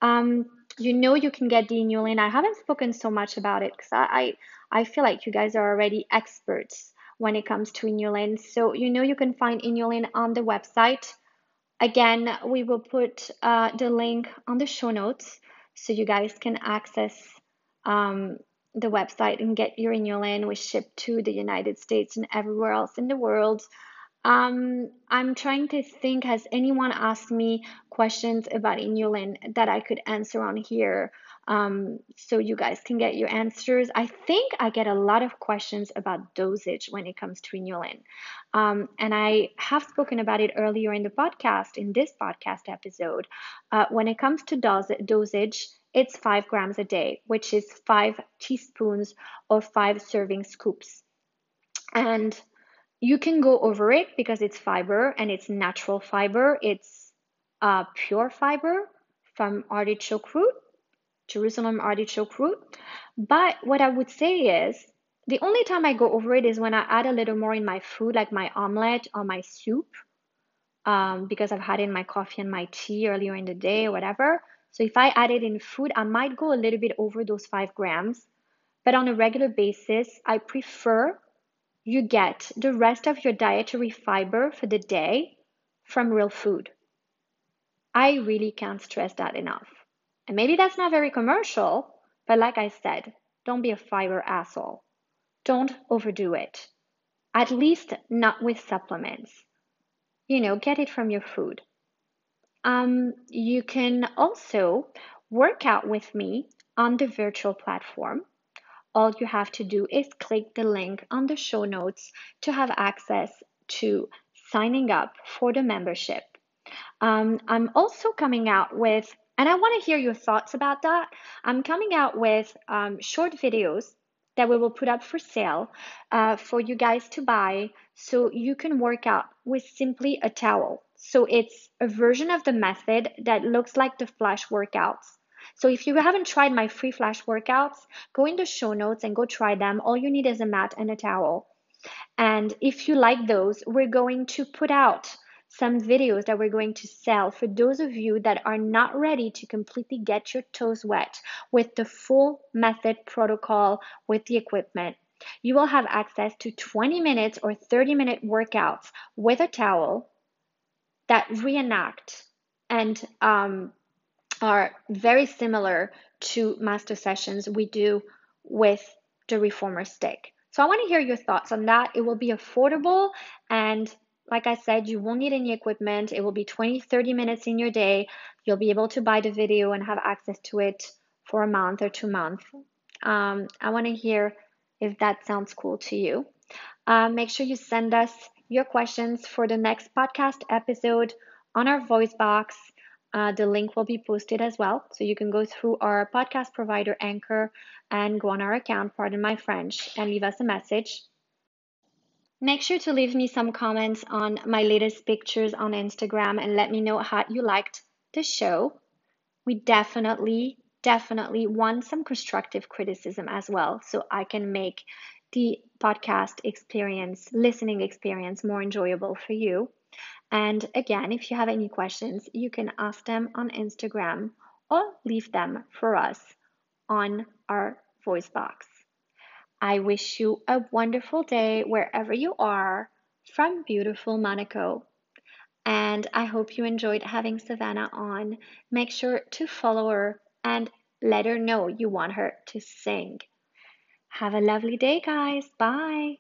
You know, you can get the new link. I haven't spoken so much about it because I feel like you guys are already experts when it comes to inulin. So, you know, you can find inulin on the website. Again, we will put the link on the show notes so you guys can access the website and get your inulin. We ship to the United States and everywhere else in the world. I'm trying to think, has anyone asked me questions about inulin that I could answer on here? So you guys can get your answers. I think I get a lot of questions about dosage when it comes to inulin. And I have spoken about it earlier in the podcast, in this podcast episode. When it comes to dosage, it's 5 grams a day, which is 5 teaspoons or 5 serving scoops. And you can go over it because it's fiber and it's natural fiber. It's pure fiber from artichoke root, Jerusalem artichoke root. But what I would say is the only time I go over it is when I add a little more in my food, like my omelette or my soup, because I've had it in my coffee and my tea earlier in the day or whatever. So if I add it in food, I might go a little bit over those 5 grams. But on a regular basis, I prefer you get the rest of your dietary fiber for the day from real food. I really can't stress that enough. And maybe that's not very commercial, but like I said, don't be a fiber asshole. Don't overdo it. At least not with supplements. You know, get it from your food. You can also work out with me on the virtual platform. All you have to do is click the link on the show notes to have access to signing up for the membership. I'm also coming out with, and I want to hear your thoughts about that. I'm coming out with short videos that we will put up for sale for you guys to buy so you can work out with simply a towel. So it's a version of the method that looks like the flash workouts. So if you haven't tried my free flash workouts, go in the show notes and go try them. All you need is a mat and a towel. And if you like those, we're going to put out some videos that we're going to sell for those of you that are not ready to completely get your toes wet with the full method protocol with the equipment. You will have access to 20 minutes or 30-minute workouts with a towel that reenact and are very similar to master sessions we do with the reformer stick. So I want to hear your thoughts on that. It will be affordable and like I said, you won't need any equipment. It will be 20, 30 minutes in your day. You'll be able to buy the video and have access to it for a month or 2 months. I want to hear if that sounds cool to you. Make sure you send us your questions for the next podcast episode on our voice box. The link will be posted as well. So you can go through our podcast provider, Anchor, and go on our account, Pardon My French, and leave us a message. Make sure to leave me some comments on my latest pictures on Instagram and let me know how you liked the show. We definitely want some constructive criticism as well, so I can make the podcast experience, listening experience, more enjoyable for you. And again, if you have any questions, you can ask them on Instagram or leave them for us on our voice box. I wish you a wonderful day wherever you are from beautiful Monaco. And I hope you enjoyed having Savannah on. Make sure to follow her and let her know you want her to sing. Have a lovely day, guys. Bye.